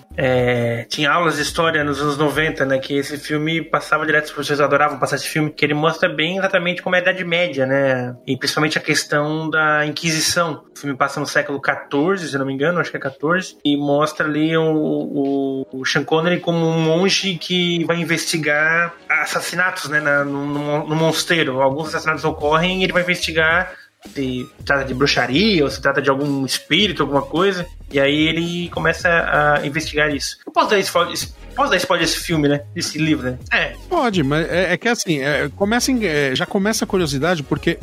tinha aulas de história nos anos 90, né? Que esse filme passava direto, os professores adoravam passar esse filme, que ele mostra bem exatamente como é a Idade Média, né? E principalmente a questão da Inquisição. O filme passa no século XIV, se não me engano, acho que é XIV, e mostra ali o Sean Connery como um monge que vai investigar assassinatos, né? No mosteiro. Alguns assassinatos ocorrem e ele vai investigar se trata de bruxaria ou se trata de algum espírito, alguma coisa, e aí ele começa a investigar isso. Eu posso dar spoiler desse filme, né? Desse livro, né? Pode, mas é que assim, já começa a curiosidade, porque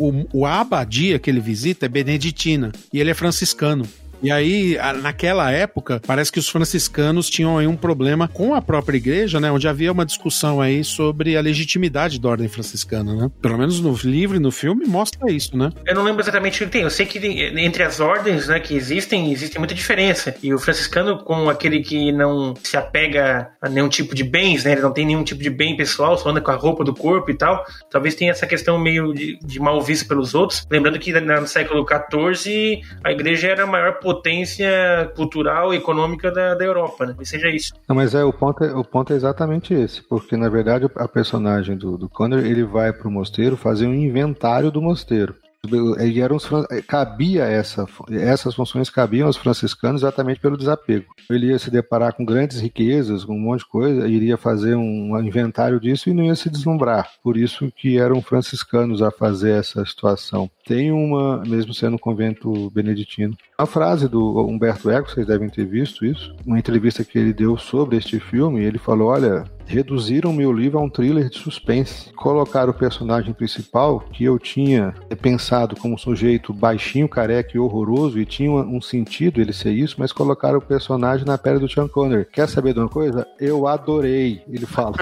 a abadia que ele visita é beneditina, e ele é franciscano. E aí, naquela época, parece que os franciscanos tinham aí um problema com a própria igreja, né? Onde havia uma discussão aí sobre a legitimidade da ordem franciscana, né? Pelo menos no livro e no filme mostra isso, né? Eu não lembro exatamente o que tem. Eu sei que entre as ordens, né, que existe muita diferença. E o franciscano, como aquele que não se apega a nenhum tipo de bens, né? Ele não tem nenhum tipo de bem pessoal, só anda com a roupa do corpo e tal. Talvez tenha essa questão meio de mal visto pelos outros. Lembrando que no século XIV, a igreja era a maior potência potência cultural e econômica da Europa, né? Mas seja isso. Não, mas o ponto é exatamente esse, porque na verdade a personagem do Connor, ele vai pro mosteiro fazer um inventário do mosteiro. E cabia essas funções cabiam aos franciscanos exatamente pelo desapego. Ele ia se deparar com grandes riquezas, com um monte de coisa, iria fazer um inventário disso e não ia se deslumbrar. Por isso que eram franciscanos a fazer essa situação. Tem uma, mesmo sendo um convento beneditino, uma frase do Umberto Eco, vocês devem ter visto isso, uma entrevista que ele deu sobre este filme, ele falou, olha, reduziram meu livro a um thriller de suspense. Colocaram o personagem principal, que eu tinha pensado como um sujeito baixinho, careca e horroroso, e tinha um sentido ele ser isso, mas colocaram o personagem na pele do Sean Connery. Quer saber de uma coisa? Eu adorei, ele fala.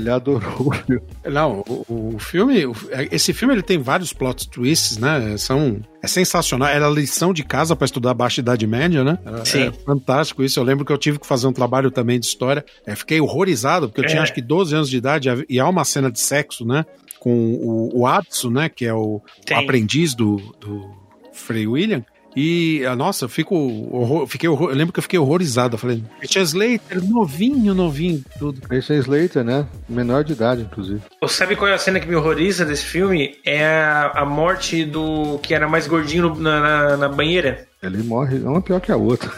Ele adorou. Não, o filme, esse filme ele tem vários plot twists, né? É sensacional. Era lição de casa para estudar a Baixa Idade Média, né? Sim. É fantástico isso. Eu lembro que eu tive que fazer um trabalho também de história. Fiquei horrorizado, porque eu tinha acho que 12 anos de idade e há uma cena de sexo, né? Com o Adson, né? Que é o aprendiz do Frei William. E, nossa, eu lembro que eu fiquei horrorizado. Eu falei, Christian Slater, novinho, tudo. Christian Slater, né? Menor de idade, inclusive. Sabe qual é a cena que me horroriza desse filme? É a morte do que era mais gordinho na banheira. Ele morre, uma pior que a outra.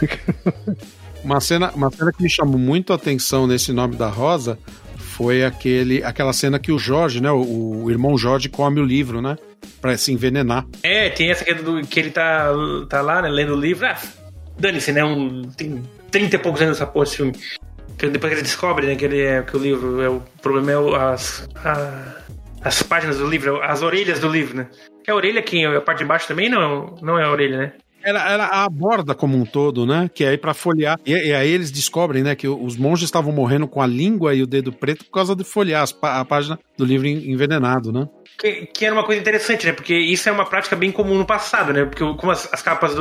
Uma cena que me chamou muito a atenção nesse Nome da Rosa foi aquela cena que o Jorge, né? O irmão Jorge come o livro, né? Pra se envenenar. É, tem essa que ele tá lá, né, lendo o livro. Dane-se, né? Tem 30 e poucos anos essa porra desse filme. Depois que ele descobre, né, que o livro é o problema, as páginas do livro, as orelhas do livro, né? É a orelha quem? A parte de baixo também? Não é a orelha, né? Era a borda como um todo, né? Que aí pra folhear. E aí eles descobrem, né? Que os monges estavam morrendo com a língua e o dedo preto por causa de folhear a página do livro envenenado, né? Que era uma coisa interessante, né? Porque isso é uma prática bem comum no passado, né? Porque como as capas,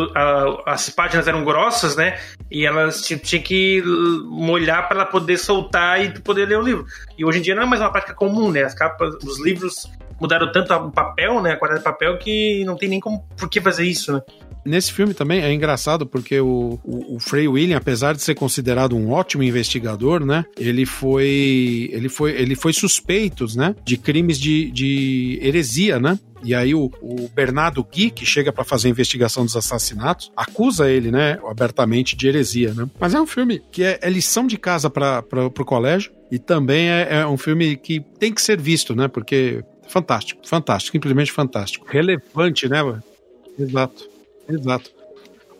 as páginas eram grossas, né? E elas tinham que molhar para ela poder soltar e poder ler o livro. E hoje em dia não é mais uma prática comum, né? As capas, os livros mudaram tanto o papel, né? A qualidade de papel que não tem nem por que fazer isso, né? Nesse filme também é engraçado porque o Frei William, apesar de ser considerado um ótimo investigador, né? Ele foi suspeito, né? De crimes de heresia, né? E aí o Bernardo Gui, que chega pra fazer a investigação dos assassinatos, acusa ele, né, abertamente de heresia, né? Mas é um filme que é lição de casa pro colégio e também é um filme que tem que ser visto, né? Porque é fantástico, simplesmente fantástico. Relevante, né? Exato.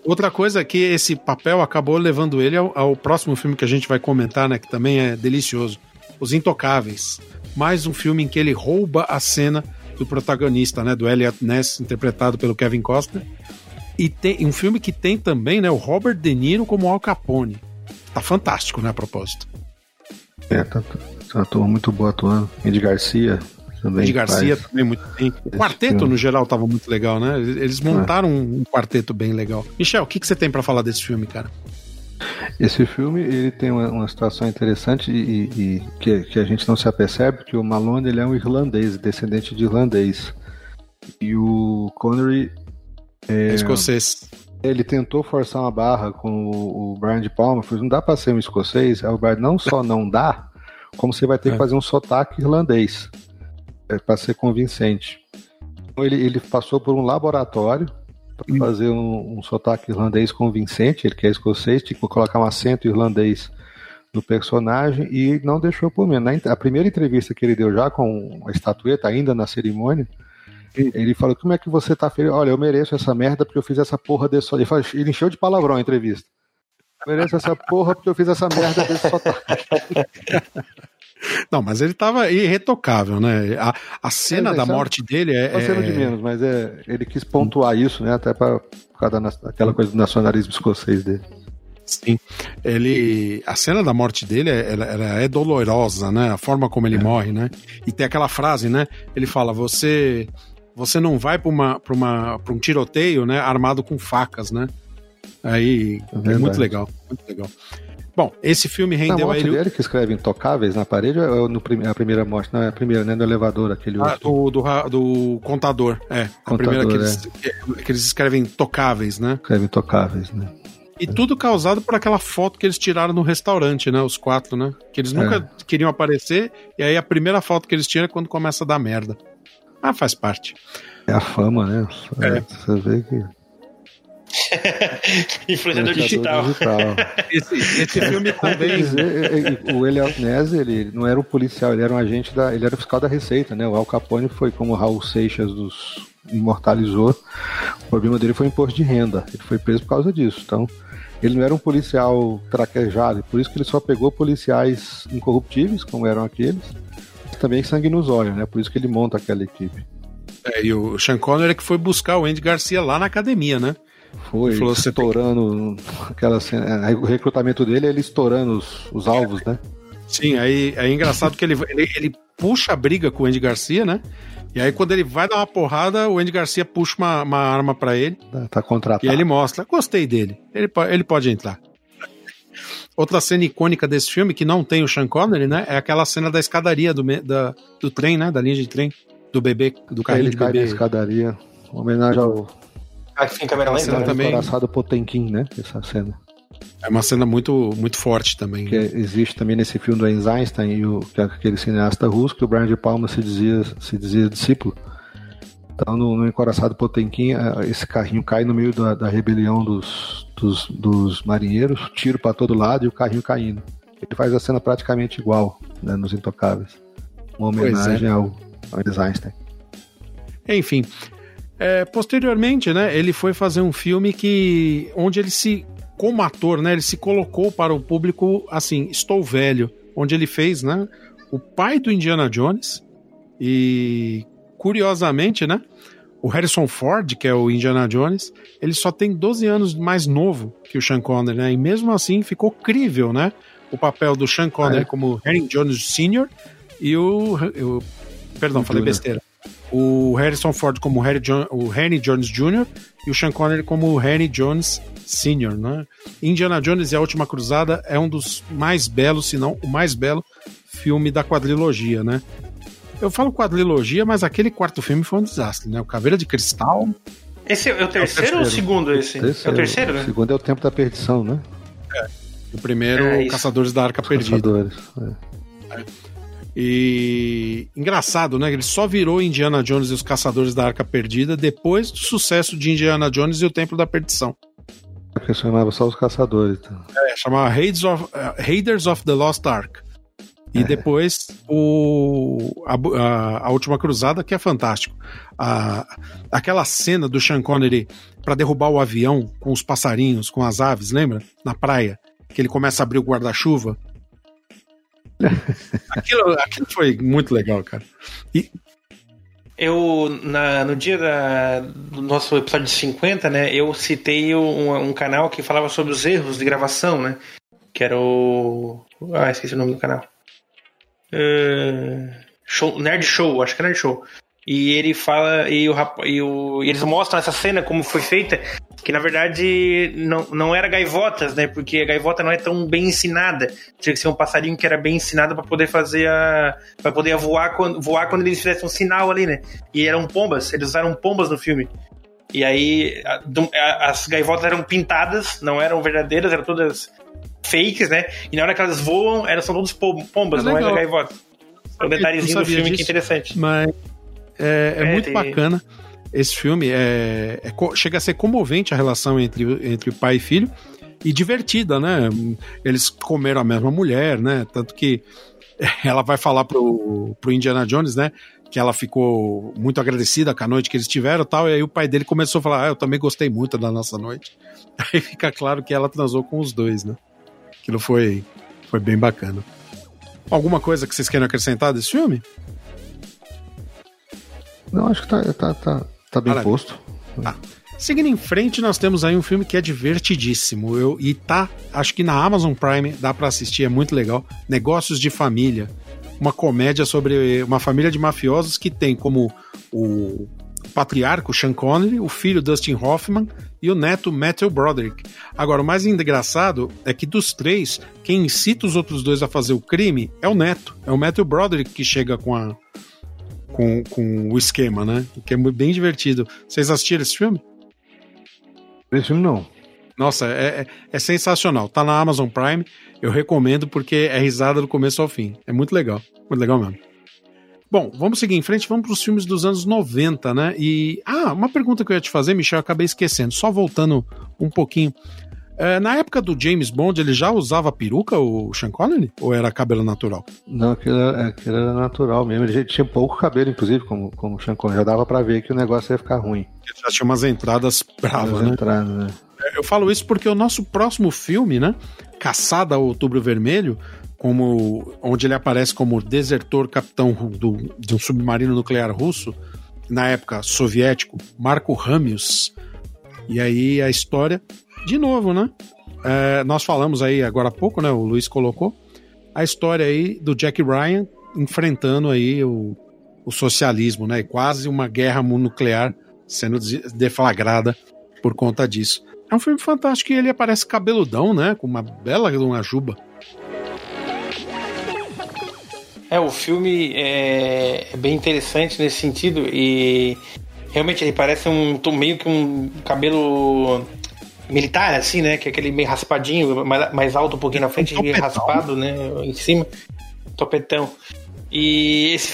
Outra coisa é que esse papel acabou levando ele ao próximo filme que a gente vai comentar, né, que também é delicioso, Os Intocáveis. Mais um filme em que ele rouba a cena do protagonista, né, do Eliot Ness, interpretado pelo Kevin Costner. E tem um filme que tem também, né, o Robert De Niro como Al Capone. Tá fantástico, né, a propósito. É, tá uma turma muito boa atuando. Andy Garcia... De Garcia também muito bem. O quarteto, no geral, estava muito legal, né? Eles montaram um quarteto bem legal. Michel, o que você tem para falar desse filme, cara? Esse filme, ele tem uma situação interessante e que a gente não se apercebe, que o Malone, ele é um irlandês, descendente de irlandês. E o Connery... É escocês. Ele tentou forçar uma barra com o Brian De Palma, falou, não dá para ser um escocês. Aí o Brian, não só não dá, como você vai ter que fazer um sotaque irlandês. Para ser convincente. Então, ele passou por um laboratório para fazer um sotaque irlandês convincente, ele que é escocês, tinha que colocar um acento irlandês no personagem e não deixou por menos. A primeira entrevista que ele deu já com a estatueta, ainda na cerimônia, ele falou, como é que você tá feliz? Olha, eu mereço essa merda porque eu fiz essa porra desse sotaque. Ele encheu de palavrão a entrevista. Eu mereço essa porra porque eu fiz essa merda desse sotaque. Não, mas ele tava irretocável, né? A cena da morte dele é... É uma cena de menos, mas ele quis pontuar isso, né? Até por causa daquela coisa do nacionalismo escocês dele. Sim. A cena da morte dele é dolorosa, né? A forma como ele morre, né? E tem aquela frase, né? Ele fala, você não vai pra um tiroteio, né? Armado com facas, né? Aí é muito legal, muito legal. Bom, esse filme rendeu a ele... A morte dele que escreve Intocáveis na parede ou a primeira morte? Não, é a primeira, né? No elevador, aquele... do contador, é. Contador, a primeira que eles escrevem Intocáveis, né? Escrevem Intocáveis, né? E tudo causado por aquela foto que eles tiraram no restaurante, né? Os quatro, né? Que eles nunca queriam aparecer, e aí a primeira foto que eles tiram é quando começa a dar merda. Ah, faz parte. É a fama, né? É. Você vê que... Influenciador digital. Esse filme também. O Eliot Ness, ele não era um policial, ele era um agente da. Ele era o fiscal da Receita, né? O Al Capone foi como o Raul Seixas dos imortalizou. O problema dele foi o imposto de renda. Ele foi preso por causa disso. Então, ele não era um policial traquejado, por isso que ele só pegou policiais incorruptíveis, como eram aqueles, também sangue nos olhos, né? Por isso que ele monta aquela equipe. É, e o Sean Connery é que foi buscar o Andy Garcia lá na academia, né? Foi, falou, estourando aquela cena, o recrutamento dele, ele estourando os alvos, né? Sim, aí é engraçado que ele puxa a briga com o Andy Garcia, né? E aí quando ele vai dar uma porrada, o Andy Garcia puxa uma arma pra ele. Tá contratado. E aí ele mostra, gostei dele, ele pode entrar. Outra cena icônica desse filme, que não tem o Sean Connery, né? É aquela cena da escadaria do trem, né? Da linha de trem, do bebê, do carrinho de bebê. Ele cai na escadaria, uma homenagem ao... Aqui em câmera lenta, né? Também... Encoraçado Potemkin, né? Essa cena. É uma cena muito, muito forte também. Que existe também nesse filme do Einstein, que é aquele cineasta russo, que o Brian de Palma se dizia discípulo. Então, no Encoraçado Potemkin, esse carrinho cai no meio da rebelião dos marinheiros, tiro para todo lado e o carrinho caindo. Ele faz a cena praticamente igual, né, nos Intocáveis. Uma homenagem ao Einstein. Enfim... posteriormente, né, ele foi fazer um filme onde ele como ator, né, ele se colocou para o público assim, estou velho, onde ele fez, né, o pai do Indiana Jones e, curiosamente, né, o Harrison Ford, que é o Indiana Jones, ele só tem 12 anos mais novo que o Sean Connery, né, e mesmo assim ficou crível, né, o papel do Sean Connery como Harry Jones Sr. e o Harrison Ford como o Harry Jones Jr. e o Sean Connery como o Harry Jones Sr., né? Indiana Jones e a Última Cruzada é um dos mais belos, se não o mais belo filme da quadrilogia, né? Eu falo quadrilogia, mas aquele quarto filme foi um desastre, né? O Caveira de Cristal... Esse é o terceiro ou o segundo, esse? É o terceiro, né? O segundo é o Tempo da Perdição, né? É. O primeiro, Caçadores da Arca Perdida. Caçadores, E engraçado, né? Ele só virou Indiana Jones e os Caçadores da Arca Perdida depois do sucesso de Indiana Jones e o Templo da Perdição. Porque chamava só os Caçadores. Então. Chamava Raiders of the Lost Ark. E depois a Última Cruzada, que é fantástico. Aquela cena do Sean Connery para derrubar o avião com os passarinhos, com as aves, lembra? Na praia, que ele começa a abrir o guarda-chuva. Aquilo foi muito legal, cara. No dia do nosso episódio 50, né, eu citei um canal que falava sobre os erros de gravação, né, que era o... esqueci o nome do canal. Nerd Show, acho que é Nerd Show. E ele fala, e eles mostram essa cena como foi feita, que na verdade não era gaivotas, né? Porque a gaivota não é tão bem ensinada. Tinha que ser um passarinho que era bem ensinado para poder para poder voar quando eles fizessem um sinal ali, né? E eram pombas, eles usaram pombas no filme. E aí as gaivotas eram pintadas, não eram verdadeiras, eram todas fakes, né? E na hora que elas voam, elas são todas pombas, não eram gaivotas. É um detalhezinho do filme que é interessante. Mas... muito bacana esse filme, chega a ser comovente a relação entre o pai e filho, e divertida, né? Eles comeram a mesma mulher, né? Tanto que ela vai falar pro Indiana Jones, né, que ela ficou muito agradecida com a noite que eles tiveram e tal, e aí o pai dele começou a falar, eu também gostei muito da nossa noite. Aí fica claro que ela transou com os dois, né? Aquilo foi bem bacana. Alguma coisa que vocês queiram acrescentar desse filme? Não, acho que tá bem posto. Tá. Seguindo em frente, nós temos aí um filme que é divertidíssimo. Acho que na Amazon Prime dá pra assistir, é muito legal. Negócios de Família. Uma comédia sobre uma família de mafiosos que tem como o patriarca, o Sean Connery, o filho Dustin Hoffman e o neto Matthew Broderick. Agora, o mais engraçado é que dos três, quem incita os outros dois a fazer o crime é o neto, é o Matthew Broderick que chega com o esquema, né? Que é bem divertido. Vocês assistiram esse filme? Esse filme não. Nossa, é sensacional. Tá na Amazon Prime, eu recomendo porque é risada do começo ao fim. É muito legal mesmo. Bom, vamos seguir em frente, vamos para os filmes dos anos 90, né? E, uma pergunta que eu ia te fazer, Michel, eu acabei esquecendo, só voltando um pouquinho. Na época do James Bond, ele já usava peruca, o Sean Connery? Ou era cabelo natural? Não, aquilo era natural mesmo. Ele tinha pouco cabelo, inclusive, como o Sean Connery. Já dava pra ver que o negócio ia ficar ruim. Ele já tinha umas entradas bravas, né? Entradas, né? Eu falo isso porque o nosso próximo filme, né? Caçada ao Outubro Vermelho, onde ele aparece como desertor capitão de um submarino nuclear russo, na época soviético, Marco Ramius. E aí a história, de novo, né? Nós falamos aí agora há pouco, né? O Luiz colocou a história aí do Jack Ryan enfrentando aí o socialismo, né? E quase uma guerra nuclear sendo deflagrada por conta disso. É um filme fantástico e ele aparece cabeludão, né? Com uma bela juba. O filme é bem interessante nesse sentido e realmente ele parece meio que um cabelo militar, assim, né? Que é aquele meio raspadinho, mais alto um pouquinho na frente, meio raspado, né? Em cima, topetão. E esse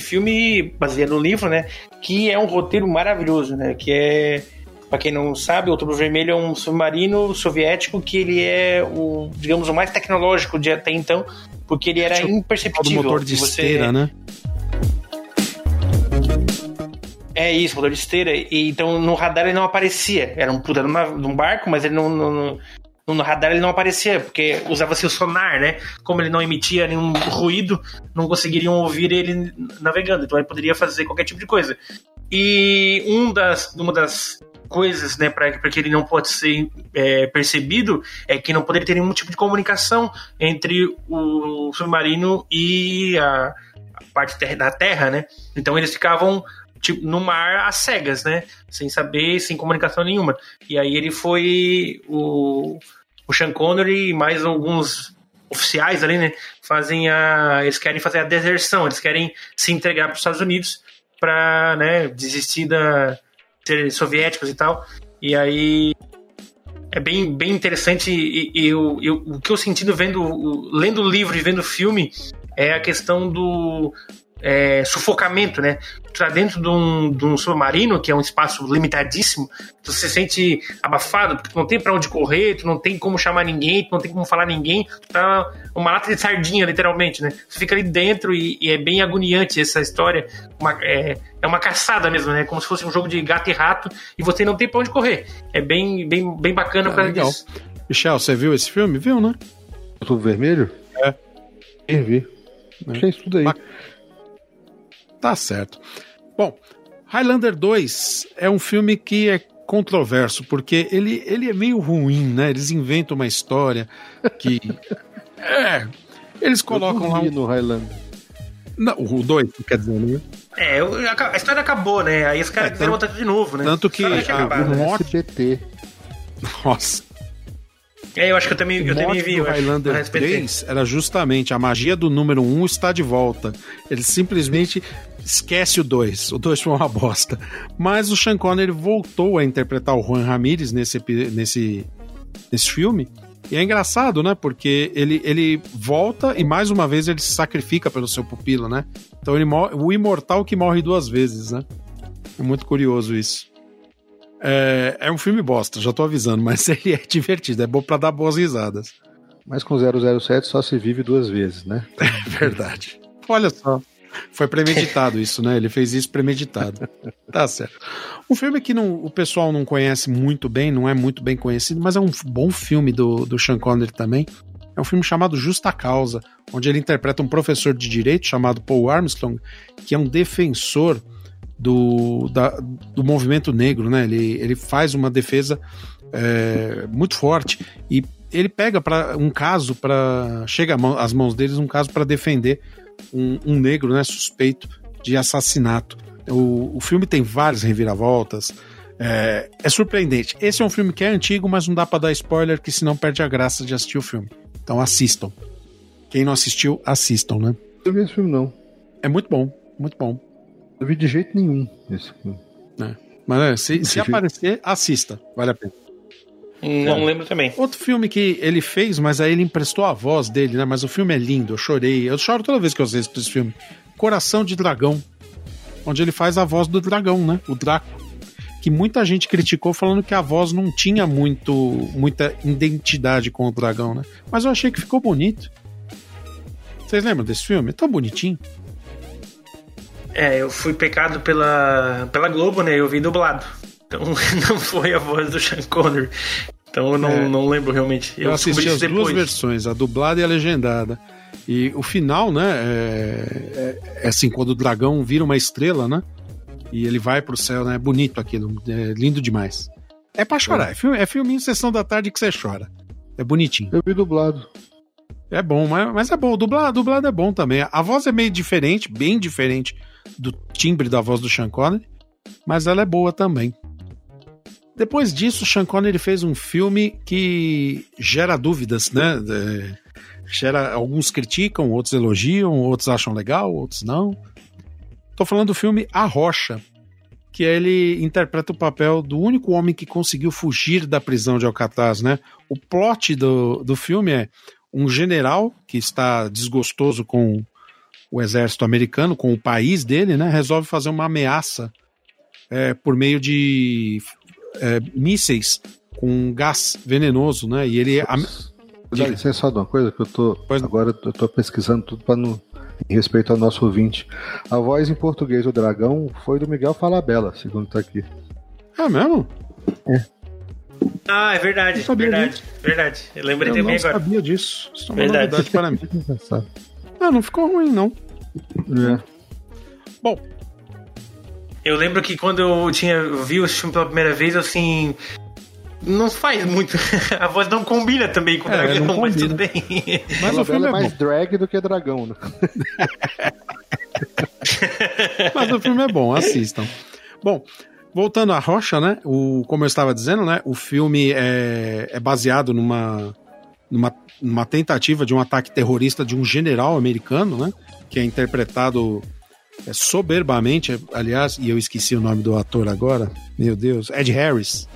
filme baseado no livro, né? Que é um roteiro maravilhoso, né? Que é... Pra quem não sabe, o Outubro Vermelho é um submarino soviético que ele é o mais tecnológico de até então, porque ele era imperceptível. O motor de esteira, né? É isso, motor de esteira. E, então no radar ele não aparecia. Era um puta de um barco, mas ele no radar ele não aparecia, porque usava-se o sonar, né? Como ele não emitia nenhum ruído, não conseguiriam ouvir ele navegando. Então ele poderia fazer qualquer tipo de coisa. E uma das coisas, né, para que ele não pode ser percebido, é que não poderia ter nenhum tipo de comunicação entre o submarino e a parte da terra, né? Então eles ficavam tipo, no mar às cegas, né? Sem saber, sem comunicação nenhuma. E aí ele foi o Sean Connery e mais alguns oficiais ali, né? Eles querem fazer a deserção, eles querem se entregar para os Estados Unidos para, né, desistir da soviéticos e tal, e aí é bem interessante e o que eu senti lendo o livro e vendo o filme é a questão do sufocamento, né? Tu tá dentro de um submarino, que é um espaço limitadíssimo, tu se sente abafado, porque tu não tem pra onde correr, tu não tem como chamar ninguém, tu não tem como falar ninguém, tu tá uma lata de sardinha, literalmente, né? Tu fica ali dentro e é bem agoniante essa história, é uma caçada mesmo, né? Como se fosse um jogo de gato e rato e você não tem pra onde correr. É bem bacana pra legal. Isso. Michel, você viu esse filme? Viu, né? Outubro Vermelho? É. Eu vi. Achei isso tudo aí. Tá certo. Bom, Highlander 2 é um filme que é controverso, porque ele é meio ruim, né? Eles inventam uma história que... eles colocam lá... no Highlander. Não, o 2, quer dizer, né? A história acabou, né? Aí os caras quiseram voltar de novo, né? Tanto que a morte... SBT. Nossa. Eu acho que eu também vi. O Highlander 3 era justamente a magia do número 1 está de volta. Ele simplesmente esquece o 2. O 2 foi uma bosta. Mas o Sean Connery voltou a interpretar o Juan Ramírez nesse filme. E é engraçado, né? Porque ele volta e mais uma vez ele se sacrifica pelo seu pupilo, né? Então ele o imortal que morre duas vezes, né? É muito curioso isso. É um filme bosta, já tô avisando, mas ele é divertido, é bom pra dar boas risadas. Mas com 007 só se vive duas vezes, né? É verdade. Olha só, foi premeditado isso, né? Ele fez isso premeditado. Tá certo. Um filme que o pessoal não conhece muito bem, não é muito bem conhecido, mas é um bom filme do Sean Connery também. É um filme chamado Justa Causa, onde ele interpreta um professor de direito chamado Paul Armstrong, que é um defensor do movimento negro, né? Ele faz uma defesa muito forte e ele pega chega às mãos deles um caso para defender um negro, né, suspeito de assassinato. O filme tem várias reviravoltas. É surpreendente. Esse é um filme que é antigo, mas não dá pra dar spoiler, que senão perde a graça de assistir o filme. Então assistam. Quem não assistiu, assistam, né? Eu vi esse filme, não. É muito bom, muito bom. Eu vi de jeito nenhum esse filme. É. Mas se aparecer, assista. Vale a pena. Não lembro também. Outro filme que ele fez, mas aí ele emprestou a voz dele, né? Mas o filme é lindo, eu chorei. Eu choro toda vez que eu assisto esse filme. Coração de Dragão. Onde ele faz a voz do dragão, né? O Draco. Que muita gente criticou falando que a voz não tinha muita identidade com o dragão, né? Mas eu achei que ficou bonito. Vocês lembram desse filme? É tão bonitinho. É, eu fui pecado pela Globo, né? Eu vi dublado. Então não foi a voz do Sean Connery. Então eu não lembro realmente. Eu assisti as duas versões, a dublada e a legendada. E o final, né? É assim, quando o dragão vira uma estrela, né? E ele vai pro céu, né? É bonito aquilo, é lindo demais. É pra chorar, é filminho Sessão da Tarde que você chora. É bonitinho. Eu vi dublado. É bom, mas é bom, dublado é bom também. A voz é meio diferente, bem diferente do timbre da voz do Sean Connery, mas ela é boa também. Depois disso, o Sean Connery fez um filme que gera dúvidas, né? Alguns criticam, outros elogiam, outros acham legal, outros não. Tô falando do filme A Rocha, que ele interpreta o papel do único homem que conseguiu fugir da prisão de Alcatraz, né? O plot do filme é um general que está desgostoso com o exército americano, com o país dele, né? Resolve fazer uma ameaça por meio de mísseis com gás venenoso, né? E ele... Dá licença só de uma coisa, que eu tô... Agora eu tô pesquisando tudo para não... Em respeito ao nosso ouvinte. A voz em português do dragão foi do Miguel Falabella, segundo tá aqui. É mesmo? É. Ah, é verdade. Verdade. Eu lembrei também agora. Eu não sabia disso. Isso é uma novidade para mim. Não ficou ruim, não. É. Bom. Eu lembro que quando eu vi o filme pela primeira vez, assim... Não faz muito. A voz não combina também com o dragão, mas tudo bem. Mas o filme é mais drag do que dragão, né? Mas o filme é bom, assistam. Bom, voltando à Rocha, né? Como eu estava dizendo, né? O filme é baseado numa tentativa de um ataque terrorista de um general americano, né? Que é interpretado soberbamente, aliás, e eu esqueci o nome do ator agora. Meu Deus, Ed Harris,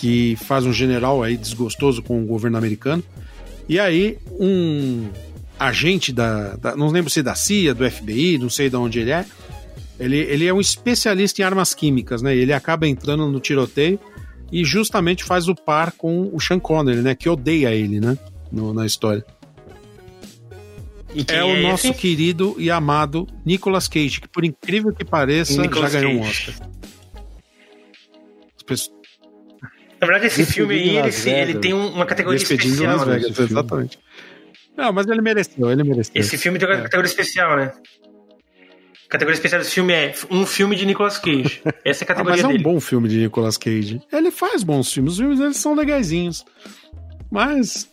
que faz um general aí desgostoso com o governo americano. E aí um agente não lembro se da CIA, do FBI, não sei de onde ele é. Ele é um especialista em armas químicas, né? Ele acaba entrando no tiroteio e justamente faz o par com o Sean Connery, né? Que odeia ele, né? Na história. É o nosso querido e amado Nicolas Cage, que por incrível que pareça, já ganhou um Oscar. As pessoas... Na verdade, esse filme aí, ele tem uma categoria especial, né? Exatamente. Não, mas ele mereceu. Esse filme tem uma categoria especial, né? A categoria especial desse filme é um filme de Nicolas Cage. Essa é a categoria dele. Mas é um bom filme de Nicolas Cage. Ele faz bons filmes. Os filmes, eles são legaisinhos. Mas...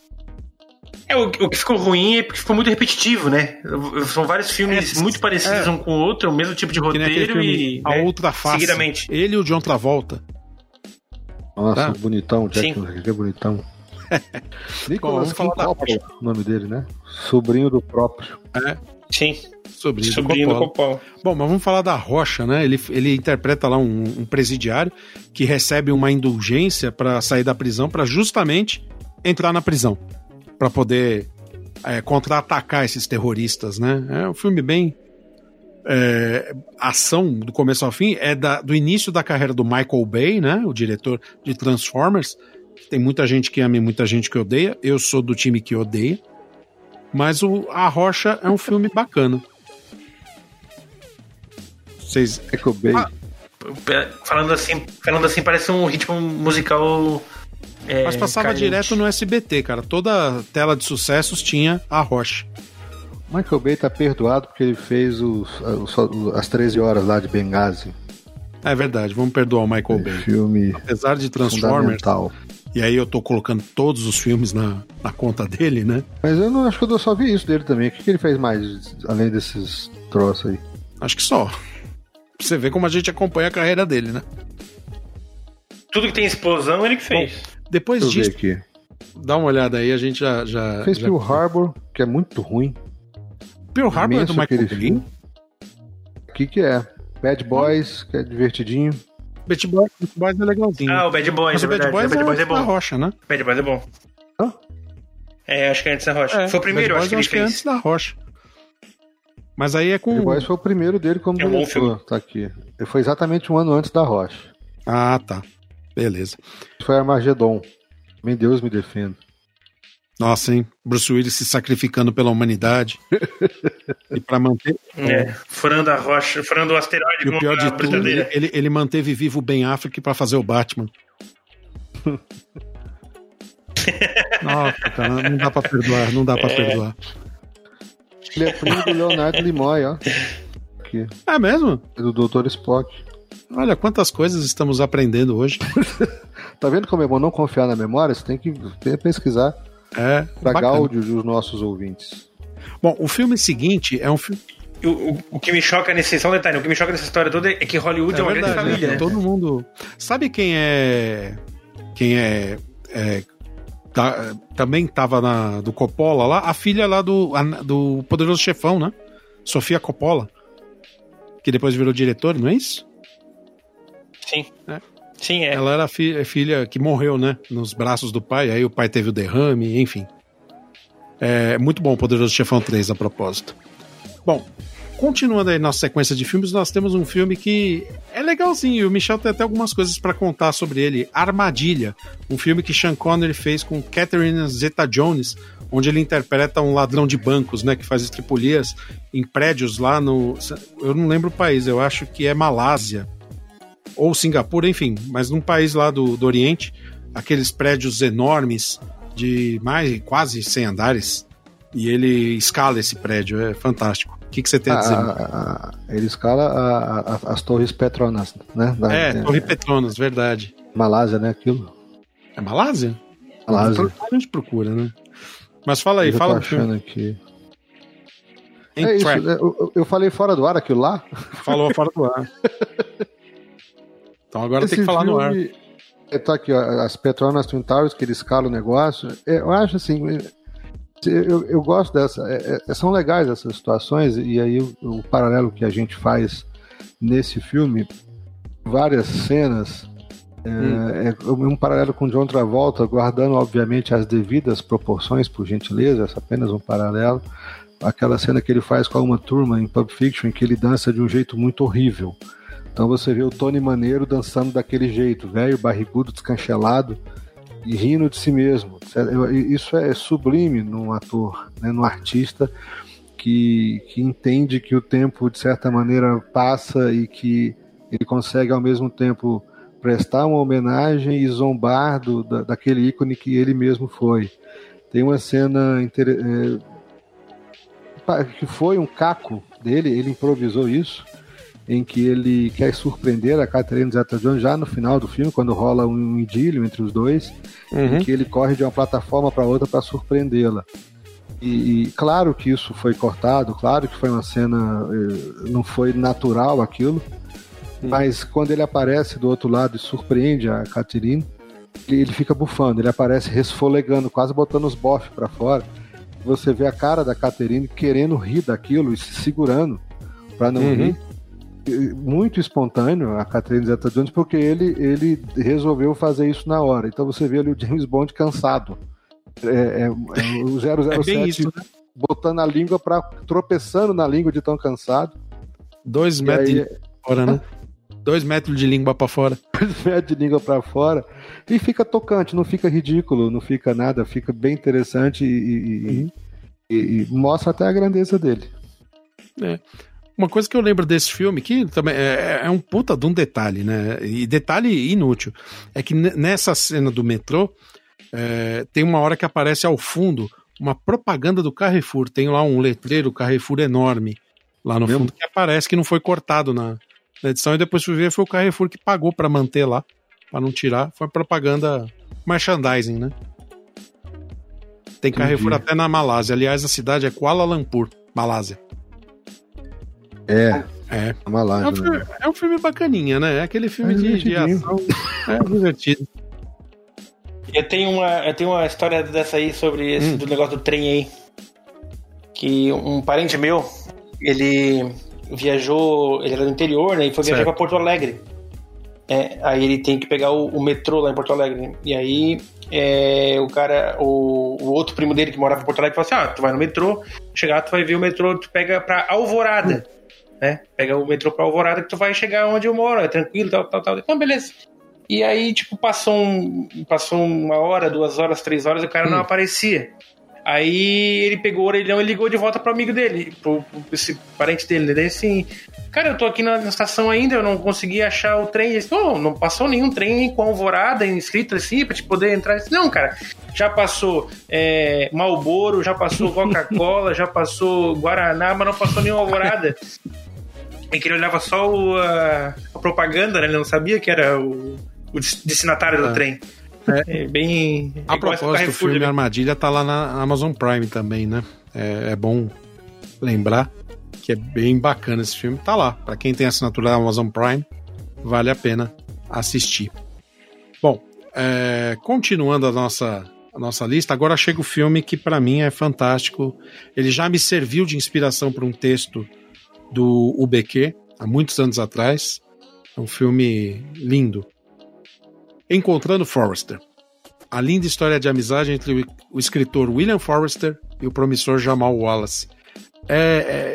O que ficou ruim é porque ficou muito repetitivo, né? São vários filmes muito parecidos um com o outro, o mesmo tipo de roteiro e... A Outra Face. Seguidamente. Ele e o John Travolta. Nossa, bonitão, Jack, que é bonitão. Nicolas Coppola, o nome dele, né? Sobrinho do próprio. É. Sim. Sobrinho do Coppola. Bom, mas vamos falar da Rocha, né? Ele interpreta lá um presidiário que recebe uma indulgência pra sair da prisão, pra justamente entrar na prisão, pra poder contra-atacar esses terroristas, né? É um filme bem... ação do começo ao fim do início da carreira do Michael Bay, né, o diretor de Transformers. Tem muita gente que ama e muita gente que odeia. Eu sou do time que odeia, mas A Rocha é um filme bacana. Vocês... Michael Bay falando assim parece um ritmo musical, mas passava carente. Direto no SBT, cara, toda tela de sucessos tinha A Rocha. Michael Bay tá perdoado porque ele fez as 13 horas lá de Benghazi. É verdade, vamos perdoar o Michael Bay. Filme, apesar de Transformers, e aí eu tô colocando todos os filmes na conta dele, né? Mas eu não acho que eu só vi isso dele também. O que ele fez mais, além desses troços aí? Acho que só. Pra você ver como a gente acompanha a carreira dele, né? Tudo que tem explosão, ele que fez. Bom, depois deixa disso... Ver aqui. Dá uma olhada aí, a gente já fez Pearl Harbor, que é muito ruim. Pearl Harbor é do Michael Bay? O que é? Bad Boys, que é divertidinho. Bad Boys é legalzinho. Ah, o Bad Boys, é verdade. Bad Boys é bom. Rocha, né? Bad Boys é bom. Hã? É, acho que é antes da Rocha. É, foi o primeiro, Bad Boys, acho que ele fez. Antes da Rocha. Mas aí é com... Bad Boys foi o primeiro dele como diretor. Tá aqui. Ele foi exatamente um ano antes da Rocha. Ah, tá. Beleza. Foi Armagedon. Meu Deus, me defenda. Nossa, hein? Bruce Willis se sacrificando pela humanidade. E pra manter... É, furando a rocha, furando o asteroide. E o pior de tudo, ele manteve vivo o Ben Affleck pra fazer o Batman. Nossa, cara, não dá pra perdoar, não dá pra perdoar. Ele é primo do Leonardo Nimoy, ó. Aqui. É mesmo? Do Dr. Spock. Olha, quantas coisas estamos aprendendo hoje. Tá vendo como é bom não confiar na memória? Você tem que pesquisar. É, pra gáudio dos nossos ouvintes. Bom, o filme seguinte é um filme... O que me choca nesse... Só um detalhe, o que me choca nessa história toda é que Hollywood é uma grande família. Né? Todo mundo... Sabe quem é também tava do Coppola lá? A filha lá do Poderoso Chefão, né? Sofia Coppola. Que depois virou diretor, não é isso? Sim. É. Sim, é. Ela era a filha que morreu, né? Nos braços do pai, aí o pai teve o derrame, enfim. É muito bom o Poderoso Chefão 3, a propósito. Bom, continuando aí nossa sequência de filmes, nós temos um filme que é legalzinho. O Michel tem até algumas coisas pra contar sobre ele. Armadilha, um filme que Sean Connery fez com Catherine Zeta-Jones, onde ele interpreta um ladrão de bancos, né? Que faz estripulias em prédios lá no... Eu não lembro o país, eu acho que é Malásia. Ou Singapura, enfim, mas num país lá do Oriente, aqueles prédios enormes de quase 100 andares, e ele escala esse prédio, é fantástico. O que você tem a dizer? Ele escala as torres Petronas, né? Torre Petronas, verdade. Malásia, né, aquilo? É Malásia? Malásia. A gente procura, né? Mas fala aí, fala do filme. Aqui. É isso, eu falei fora do ar aquilo lá? Falou fora do ar. Então agora tem que falar no ar. Tá aqui, ó, as Petronas Twin Towers, que ele escala o negócio. Eu acho assim, eu gosto dessa. São legais essas situações, e aí o paralelo que a gente faz nesse filme, várias cenas, é um paralelo com John Travolta, guardando obviamente as devidas proporções, por gentileza, é apenas um paralelo. Aquela cena que ele faz com a Uma Turma em Pulp Fiction, em que ele dança de um jeito muito horrível. Então você vê o Tony Maneiro dançando daquele jeito, velho, barrigudo, descanchelado e rindo de si mesmo. Isso é sublime num ator, né, num artista que entende que o tempo, de certa maneira, passa e que ele consegue, ao mesmo tempo, prestar uma homenagem e zombar daquele ícone que ele mesmo foi. Tem uma cena que foi um caco dele, ele improvisou isso, em que ele quer surpreender a Catherine Zeta-Jones já no final do filme, quando rola um idílio entre os dois, em que ele corre de uma plataforma para outra para surpreendê-la. E claro que isso foi cortado, claro que foi uma cena, não foi natural aquilo, mas quando ele aparece do outro lado e surpreende a Catherine, ele fica bufando, ele aparece resfolegando, quase botando os bofes para fora. Você vê a cara da Catherine querendo rir daquilo e se segurando para não rir. Muito espontâneo a Catherine Zeta-Jones, porque ele resolveu fazer isso na hora. Então você vê ali o James Bond cansado, o 007 isso, né? Botando a língua tropeçando na língua de tão cansado. 2 metros aí... de fora, né? 2 metros de língua pra fora. 2 metros de língua pra fora. E fica tocante, não fica ridículo, não fica nada, fica bem interessante e mostra até a grandeza dele. É. Uma coisa que eu lembro desse filme, que também é um puta de um detalhe, né? E detalhe inútil. É que nessa cena do metrô, tem uma hora que aparece ao fundo uma propaganda do Carrefour. Tem lá um letreiro Carrefour enorme lá no fundo, que aparece que não foi cortado na edição. E depois fui ver, foi o Carrefour que pagou pra manter lá, pra não tirar. Foi propaganda merchandising, né? Tem Carrefour até na Malásia. Aliás, a cidade é Kuala Lumpur, Malásia. É, É. Uma lágrima. É um filme bacaninha, né? É aquele filme de ação. É divertido. Eu tenho uma história dessa aí sobre esse do negócio do trem aí. Que um parente meu, ele viajou, ele era do interior, né? E foi viajar pra Porto Alegre. Aí ele tem que pegar o metrô lá em Porto Alegre. E aí o cara, o outro primo dele que morava em Porto Alegre, falou assim: tu vai no metrô, chegar, tu vai ver o metrô, tu pega pra Alvorada. Né? Pega o metrô pra Alvorada que tu vai chegar onde eu moro, é tranquilo, tal. Então, beleza. E aí, tipo, passou uma hora, 2 horas, 3 horas, e o cara não aparecia. Aí ele pegou o orelhão e ligou de volta pro amigo dele, pro esse parente dele, né? Daí assim: cara, eu tô aqui na estação ainda, eu não consegui achar o trem. Ele disse: não passou nenhum trem com Alvorada inscrito assim pra te poder entrar. Disse: não, cara, já passou Marlboro, já passou Coca-Cola, já passou Guaraná, mas não passou nenhuma Alvorada. E que ele olhava só a propaganda, né? Ele não sabia que era o destinatário do trem. Bem... A propósito, o filme Armadilha tá lá na Amazon Prime também, né? É bom lembrar que é bem bacana esse filme. Tá lá. Pra quem tem assinatura da Amazon Prime, vale a pena assistir. Bom, continuando a nossa lista, agora chega o filme que pra mim é fantástico. Ele já me serviu de inspiração para um texto do UBQ, há muitos anos atrás. É um filme lindo. Encontrando Forrester. A linda história de amizade entre o escritor William Forrester e o promissor Jamal Wallace.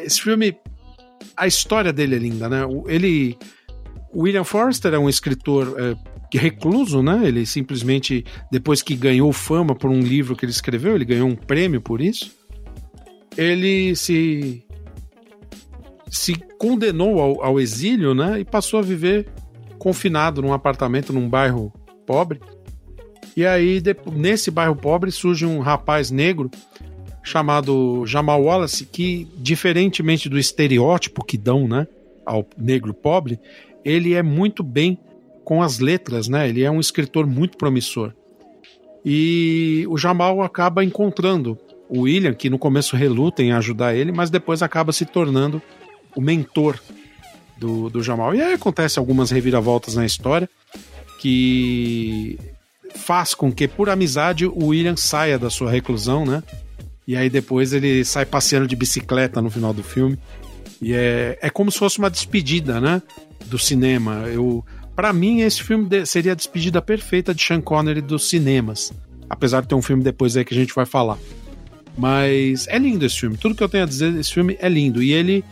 Esse filme, a história dele é linda, né? William Forrester é um escritor recluso, né? Ele simplesmente, depois que ganhou fama por um livro que ele escreveu, ele ganhou um prêmio por isso, ele se condenou ao exílio, né? E passou a viver confinado num apartamento, num bairro pobre. E aí, nesse bairro pobre, surge um rapaz negro chamado Jamal Wallace, que, diferentemente do estereótipo que dão, né, ao negro pobre, ele é muito bem com as letras, né? Ele é um escritor muito promissor. E o Jamal acaba encontrando o William, que no começo reluta em ajudar ele, mas depois acaba se tornando o mentor do Jamal. E aí acontece algumas reviravoltas na história que faz com que, por amizade, o William saia da sua reclusão, né? E aí depois ele sai passeando de bicicleta no final do filme. E é como se fosse uma despedida, né? Do cinema. Pra mim, esse filme seria a despedida perfeita de Sean Connery dos cinemas. Apesar de ter um filme depois aí que a gente vai falar. Mas é lindo esse filme. Tudo que eu tenho a dizer desse filme é lindo. E ele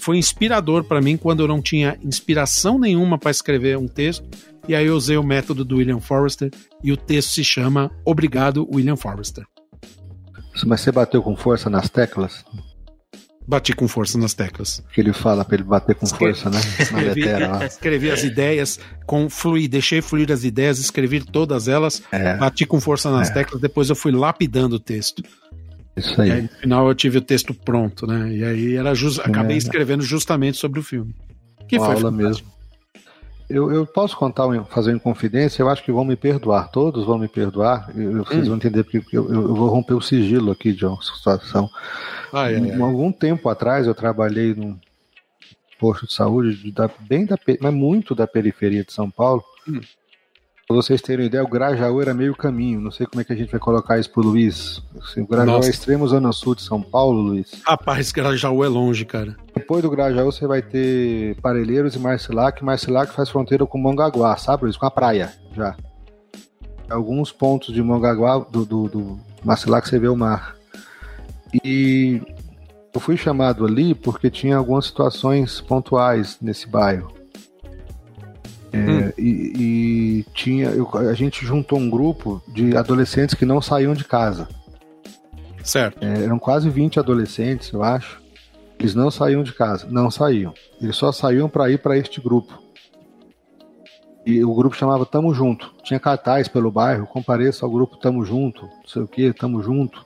foi inspirador para mim quando eu não tinha inspiração nenhuma para escrever um texto, e aí eu usei o método do William Forrester, e o texto se chama Obrigado, William Forrester. Mas você bateu com força nas teclas? Bati com força nas teclas. Que ele fala para ele bater com força, né? Escrevi as ideias, deixei fluir as ideias, escrevi todas elas, bati com força nas teclas, depois eu fui lapidando o texto. Isso aí. E aí, no final eu tive o texto pronto, né? E aí acabei escrevendo justamente sobre o filme. Que foi aula mesmo. Eu posso fazer uma confidência? Eu acho que vão me perdoar. Todos vão me perdoar. Vocês vão entender porque eu vou romper o sigilo aqui de uma situação. Algum tempo atrás eu trabalhei num posto de saúde da periferia de São Paulo. Pra vocês terem ideia, o Grajaú era meio caminho. Não sei como é que a gente vai colocar isso pro Luiz. O Grajaú é extremo zona sul de São Paulo, Luiz. Rapaz, Grajaú é longe, cara. Depois do Grajaú você vai ter Parelheiros e Marcilac. Marcilac faz fronteira com Mongaguá, sabe, Luiz? Com a praia, já. Alguns pontos de Mongaguá, do Marcilac, você vê o mar. E eu fui chamado ali porque tinha algumas situações pontuais nesse bairro. E tinha, a gente juntou um grupo de adolescentes que não saíam de casa. Certo. Eram quase 20 adolescentes, eu acho. Eles não saíam de casa, não saíam. Eles só saíam para ir para este grupo. E o grupo chamava Tamo Junto. Tinha cartaz pelo bairro: compareça ao grupo Tamo Junto, não sei o que, Tamo Junto.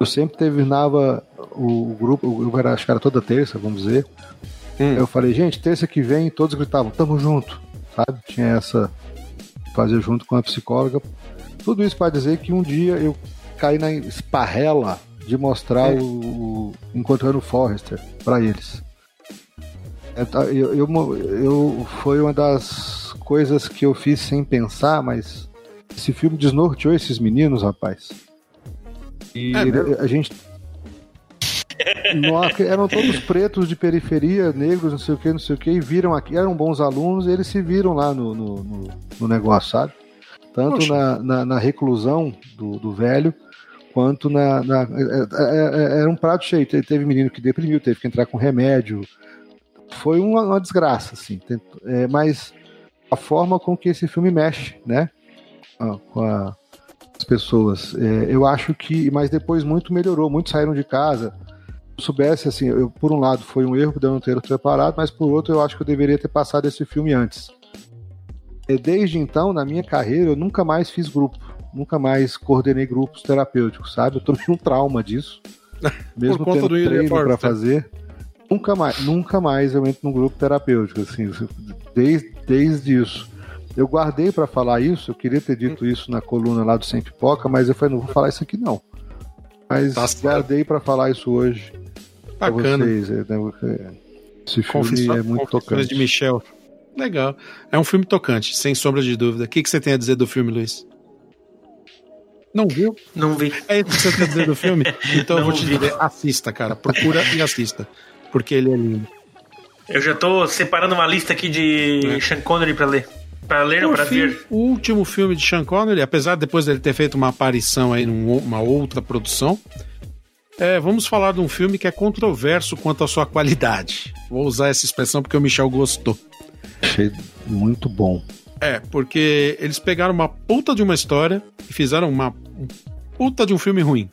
Eu sempre terminava o grupo, acho que era toda terça, vamos dizer. Eu falei: gente, terça que vem, todos gritavam Tamo Junto, sabe? Tinha essa fazer junto com a psicóloga. Tudo isso para dizer que um dia eu caí na esparrela de mostrar o Encontrando Forrester para eles. Foi uma das coisas que eu fiz sem pensar, mas esse filme desnorteou esses meninos, rapaz. E a gente... eram todos pretos de periferia, negros, não sei o que, e viram aqui, eram bons alunos, e eles se viram lá no negócio, sabe? Tanto na reclusão do velho, quanto era um prato cheio. Teve menino que deprimiu, teve que entrar com remédio. Foi uma desgraça, assim. Mas a forma com que esse filme mexe, né? Com as pessoas. Eu acho que... Mas depois muito melhorou. Muitos saíram de casa. Se eu soubesse, assim... por um lado, foi um erro de eu não ter preparado, mas por outro, eu acho que eu deveria ter passado esse filme antes. Desde então, na minha carreira, eu nunca mais fiz grupo. Nunca mais coordenei grupos terapêuticos, sabe? Eu tomei um trauma disso. Mesmo tendo treino para fazer... Nunca mais eu entro num grupo terapêutico, assim, desde isso. Eu guardei pra falar isso, eu queria ter dito isso na coluna lá do Sem Pipoca, mas eu falei, não vou falar isso aqui não. Mas tá, guardei pra falar isso hoje. Bacana. Pra vocês. Esse filme é muito tocante. De Michel. Legal. É um filme tocante, sem sombra de dúvida. O que você tem a dizer do filme, Luiz? Não viu? Não vi. É isso que você tem a dizer do filme? Então eu vou te dizer, assista, cara. Procura e assista. Porque ele é lindo. Eu já tô separando uma lista aqui de Sean Connery pra ler. O último filme de Sean Connery, apesar de depois dele ter feito uma aparição aí numa outra produção, vamos falar de um filme que é controverso quanto à sua qualidade. Vou usar essa expressão porque o Michel gostou. Achei muito bom. Porque eles pegaram uma puta de uma história e fizeram uma puta de um filme ruim.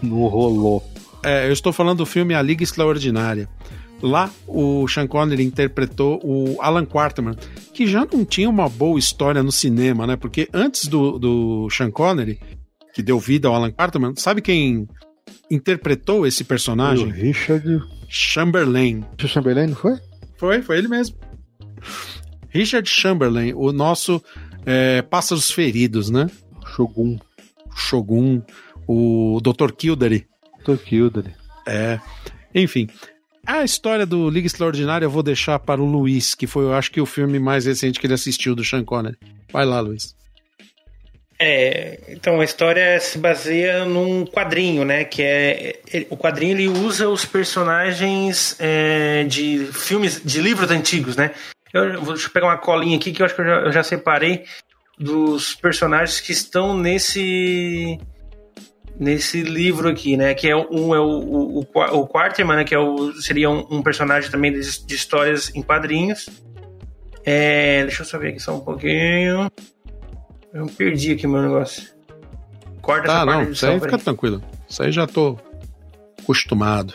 Não rolou. Eu estou falando do filme A Liga Extraordinária. Lá, o Sean Connery interpretou o Alan Quarterman, que já não tinha uma boa história no cinema, né? Porque antes do Sean Connery, que deu vida ao Alan Quarterman, sabe quem interpretou esse personagem? O Richard Chamberlain. Richard Chamberlain, não foi? Foi ele mesmo. Richard Chamberlain, o nosso Pássaros Feridos, né? Shogun, o Dr. Kildare. Enfim, a história do Liga Extraordinária eu vou deixar para o Luiz, que foi, eu acho que o filme mais recente que ele assistiu do Sean Connery. Vai lá, Luiz. Então a história se baseia num quadrinho, né, que o quadrinho ele usa os personagens de filmes, de livros antigos, né. Deixa eu pegar uma colinha aqui que eu acho que eu já separei dos personagens que estão nesse livro aqui, né? Que é o Quarterman, né? Que seria um personagem também de histórias em quadrinhos. Deixa eu só ver aqui só um pouquinho. Eu perdi aqui meu negócio. Corta essa parte. Não, isso aí fica tranquilo. Isso aí já tô acostumado.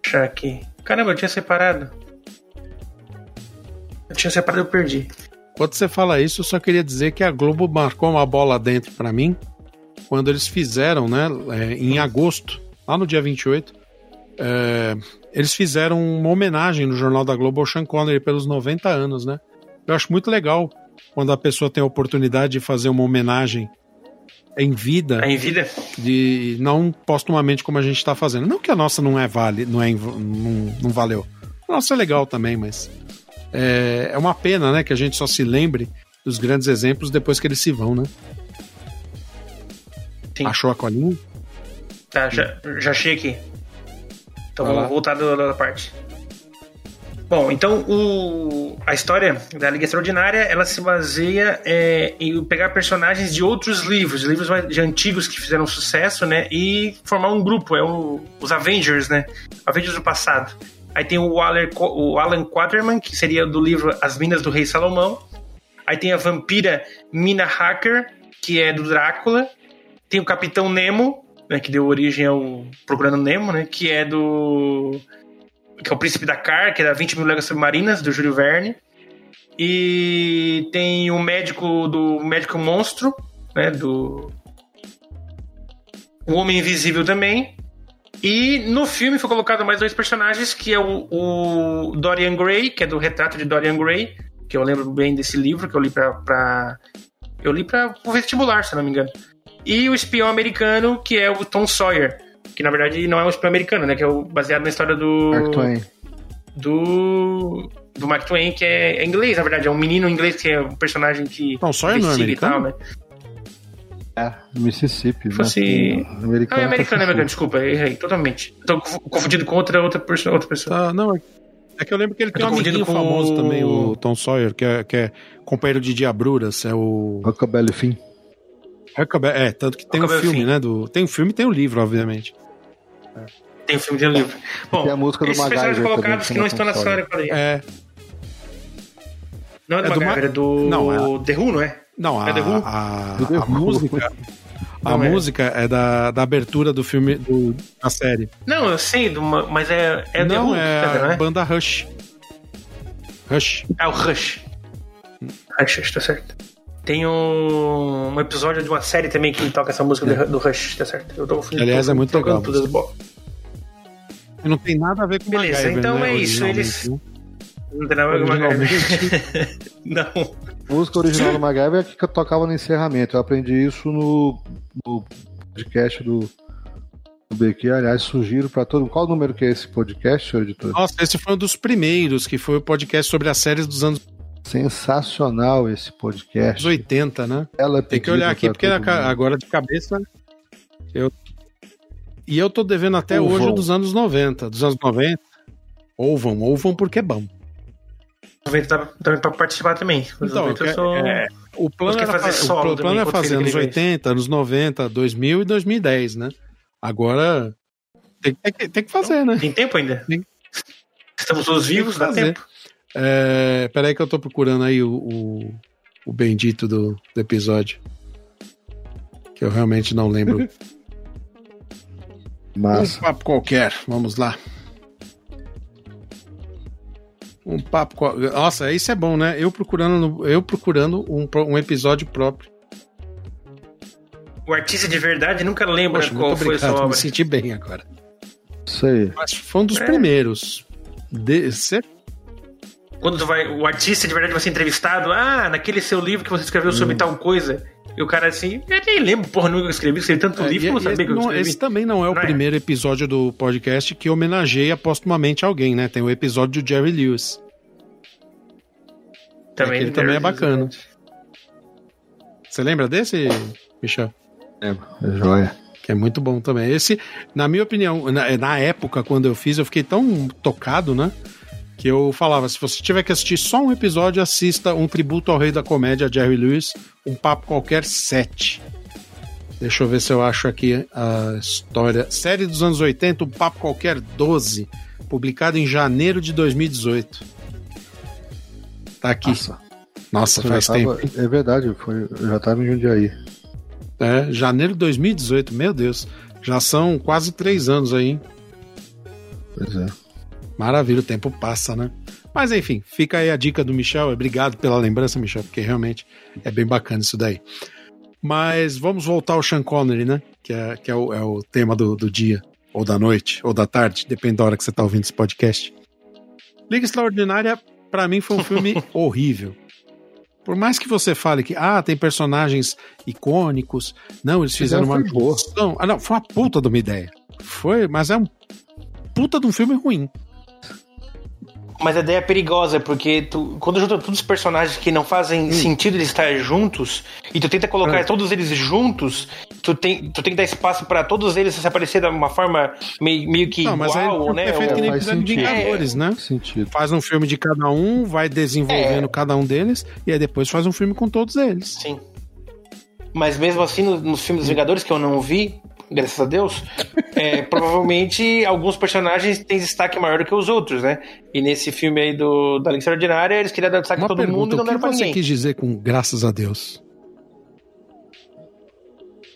Deixa aqui. Caramba, eu tinha separado, eu perdi. Quando você fala isso, eu só queria dizer que a Globo marcou uma bola dentro pra mim quando eles fizeram, né, em agosto, lá no dia 28, eles fizeram uma homenagem no Jornal da Globo ao Sean Connery pelos 90 anos, né? Eu acho muito legal quando a pessoa tem a oportunidade de fazer uma homenagem em vida. Em vida? Não postumamente como a gente está fazendo. Não que a nossa não valeu. A nossa é legal também, mas é uma pena, né, que a gente só se lembre dos grandes exemplos depois que eles se vão, né? Sim. Achou a colinha? Tá, já achei aqui. Então vamos voltar da outra parte. Bom, então a história da Liga Extraordinária, ela se baseia em pegar personagens de outros livros mais antigos que fizeram sucesso, né? E formar um grupo, os Avengers, né? Avengers do passado. Aí tem o Alan Quarterman, que seria do livro As Minas do Rei Salomão. Aí tem a vampira Mina Hacker, que é do Drácula. Tem o Capitão Nemo, né, que deu origem ao Procurando Nemo, né, que é o Príncipe da Car, que é da 20 Mil Léguas Submarinas, do Júlio Verne. E tem o médico do Médico Monstro, né, do O Homem Invisível também. E no filme foi colocado mais dois personagens, que é o Dorian Gray, que é do Retrato de Dorian Gray, que eu lembro bem desse livro, que eu li pra o vestibular, se não me engano. E o espião americano, que é o Tom Sawyer, que que na verdade não é um filme americano, né? Que é baseado na história do... Mark Twain. Do Mark Twain, que é inglês, na verdade. É um menino inglês que é um personagem que... Não, só é no americano? Né? É, Mississippi. Fosse... Americano, não, é americano, tá, é desculpa, errei totalmente. Tô confundido com outra pessoa. Tá, não, é que eu lembro que ele tem um amiguinho famoso também, o Tom Sawyer, que é companheiro de Diabruras, é o... Huckabelly Finn. É, tanto que tem um filme, Finn, né? Tem um filme e tem um livro, obviamente. É. Tem um filme de um livro. Bom, tem a música do Magalhães. Personagens colocados que não estão na história. É. Não é do Magalhães, é do... Não, é... The Who, não é? Não, é The Who? A música... Não, a música é da abertura do filme, da série. Não, eu sei, mas é The Who. Não, é a banda Rush. Rush. É o Rush. Rush, tá certo. Tem um episódio de uma série também que toca essa música do Rush, tá certo? Eu tô confundindo. Aliás, é muito legal. Não tem nada a ver com MacGyver. Beleza, então né? É isso. Eles... Não tem nada a ver com MacGyver. Não. A música original do MacGyver é que eu tocava no encerramento. Eu aprendi isso no podcast do BQ. Aliás, sugiro pra todo mundo. Qual o número que é esse podcast, senhor editor? Nossa, esse foi um dos primeiros, que foi o podcast sobre as séries dos anos... Sensacional esse podcast. Os 80, né? Tem que olhar aqui, porque agora de cabeça... E eu tô devendo até hoje o dos anos 90. Dos anos 90, ouvam porque é bom. Também pra participar também. Então, o plano é fazer anos 80, anos 90, 2000 e 2010, né? Agora tem que fazer, né? Tem tempo ainda? Estamos todos vivos, dá tempo. Peraí que eu tô procurando aí o bendito do episódio. Que eu realmente não lembro. Massa. Um papo qualquer, vamos lá. Um papo qualquer. Nossa, isso é bom, né? Eu procurando um episódio próprio. O artista de verdade nunca lembra. Poxa, qual foi a sua obra. Me senti bem agora. Isso aí. Mas foi um dos primeiros. Quando o artista de verdade vai ser entrevistado, naquele seu livro que você escreveu sobre tal coisa, e o cara assim, eu nem lembro, porra, nunca escrevi, escrevi tanto livro, como sabia que eu escrevi. Esse também não é o primeiro episódio do podcast que homenageia postumamente alguém, né? Tem o episódio do Jerry Lewis. Ele também é bacana. Você lembra desse, Michel? Lembro, é joia. Que é muito bom também. Esse, na minha opinião, na época, quando eu fiz, eu fiquei tão tocado, né? Que eu falava, se você tiver que assistir só um episódio, assista um tributo ao rei da comédia, Jerry Lewis, um papo qualquer 7. Deixa eu ver se eu acho aqui a história. Série dos anos 80, um papo qualquer 12, publicado em janeiro de 2018. Tá aqui. Nossa, faz tempo. É verdade, eu já tava em Jundiaí. É, janeiro de 2018, meu Deus. Já são quase 3 anos aí, hein? Pois é. Maravilha, o tempo passa, né? Mas enfim, fica aí a dica do Michel. Obrigado pela lembrança, Michel, porque realmente é bem bacana isso daí. Mas vamos voltar ao Sean Connery, né? Que é o tema do dia, ou da noite, ou da tarde, depende da hora que você tá ouvindo esse podcast. Liga Extraordinária, pra mim, foi um filme horrível. Por mais que você fale que, tem personagens icônicos, não, eles fizeram uma... Não, foi uma puta de uma ideia. Foi, mas é um puta de um filme ruim. Mas a ideia é perigosa, porque quando junta todos os personagens que não fazem sentido eles estarem juntos, e tu tenta colocar todos eles juntos, tu tem que dar espaço pra todos eles se aparecer de uma forma meio que não, igual, mas né? É feito que nem episódio de Vingadores, né? Sentido. Faz um filme de cada um, vai desenvolvendo cada um deles, e aí depois faz um filme com todos eles. Sim. Mas mesmo assim, nos filmes dos Vingadores, que eu não vi, graças a Deus, provavelmente alguns personagens têm destaque maior do que os outros, né? E nesse filme aí da Liga Extraordinária, eles queriam dar destaque a todo mundo e não deram pra ninguém. O que você quis dizer com graças a Deus?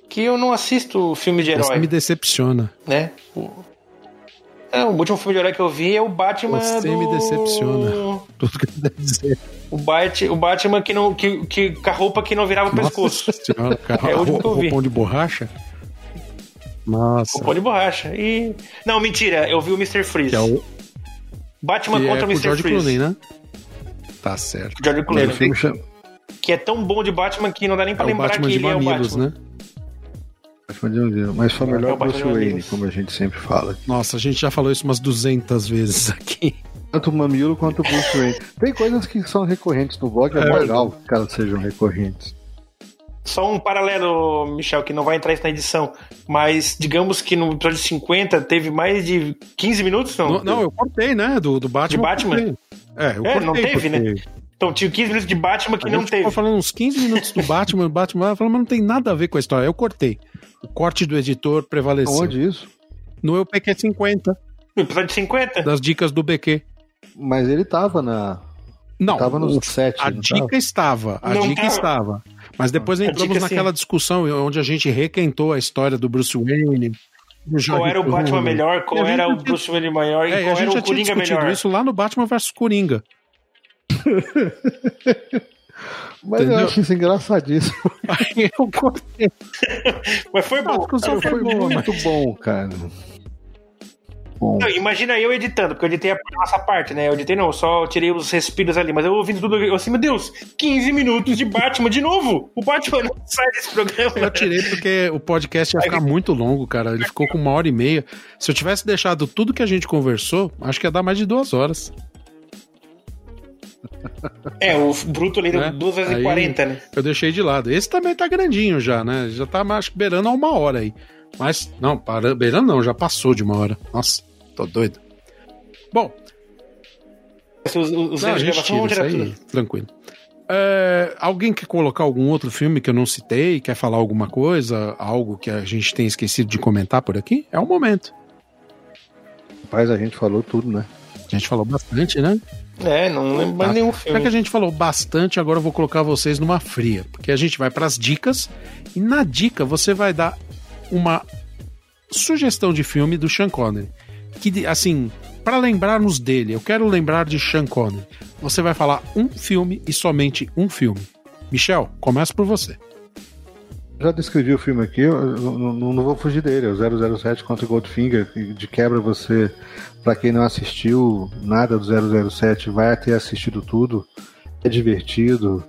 Que eu não assisto filme de herói. Isso me decepciona. Né? O último filme de herói que eu vi é o Batman. Você me decepciona. Tudo que eu quero dizer. O Batman com a roupa que não virava o pescoço. Senhora, cara, é o último que eu vi. Roupão de borracha? Nossa. O pão de borracha. E... Não, mentira, eu vi o Mr. Freeze. Que é o... Batman que contra o Mr. George Freeze. Clooney, né? Tá certo. George Clooney. Que é tão bom de Batman que não dá nem pra lembrar que ele é o Batman. Né? Batman de 2000, mas foi melhor o Bruce Wayne, como a gente sempre fala. Nossa, a gente já falou isso umas 200 vezes aqui. Tanto o Mamilo quanto o Bruce Wayne. Tem coisas que são recorrentes no blog, é legal que elas sejam recorrentes. Só um paralelo, Michel, que não vai entrar isso na edição, mas digamos que no episódio 50 teve mais de 15 minutos, não? Não, eu cortei, né? Do Batman. De Batman? Eu cortei, não teve, porque... né? Então tinha 15 minutos de Batman que não teve. Eu tava falando uns 15 minutos do Batman, falando, mas não tem nada a ver com a história. Eu cortei. O corte do editor prevaleceu. Onde isso? No EuPQ 50. No episódio 50? Das dicas do BQ. Mas ele tava na... Não, tava nos 7, a dica estava. A dica estava. Mas depois entramos naquela discussão onde a gente requentou a história do Bruce Wayne. Qual era o Batman melhor, qual era o Bruce Wayne maior e qual era o Coringa melhor. Isso lá no Batman vs Coringa. Mas entendeu? Eu acho isso engraçadíssimo. Aí eu cortei. Mas foi bom. Foi muito bom, cara. Bom. Não, imagina eu editando, porque eu editei a nossa parte, né? Eu editei não, só tirei os respiros ali, mas eu ouvindo tudo, eu assim, meu Deus, 15 minutos de Batman de novo! O Batman não sai desse programa. Eu tirei porque o podcast ia ficar muito longo, cara. Ele ficou com 1h30. Se eu tivesse deixado tudo que a gente conversou, acho que ia dar mais de 2 horas. O bruto ali deu 2h40, né? Eu deixei de lado. Esse também tá grandinho já, né? Já tá, acho que beirando a 1 hora aí. Mas, não, beirando não, já passou de 1 hora. Nossa, tô doido. Bom. Os a gente tira isso aí, tranquilo. Alguém quer colocar algum outro filme que eu não citei? Quer falar alguma coisa? Algo que a gente tem esquecido de comentar por aqui? É o momento. Rapaz, a gente falou tudo, né? A gente falou bastante, né? Não lembro mais nenhum filme. Já que a gente falou bastante, agora eu vou colocar vocês numa fria. Porque a gente vai pras dicas. E na dica você vai dar uma sugestão de filme do Sean Connery, que assim, para lembrarmos dele, eu quero lembrar de Sean Connery, você vai falar um filme e somente um filme. Michel, começa por você. Já descrevi o filme aqui, eu não vou fugir dele, é o 007 contra Goldfinger. De quebra, você, para quem não assistiu nada do 007, vai ter assistido tudo. É divertido,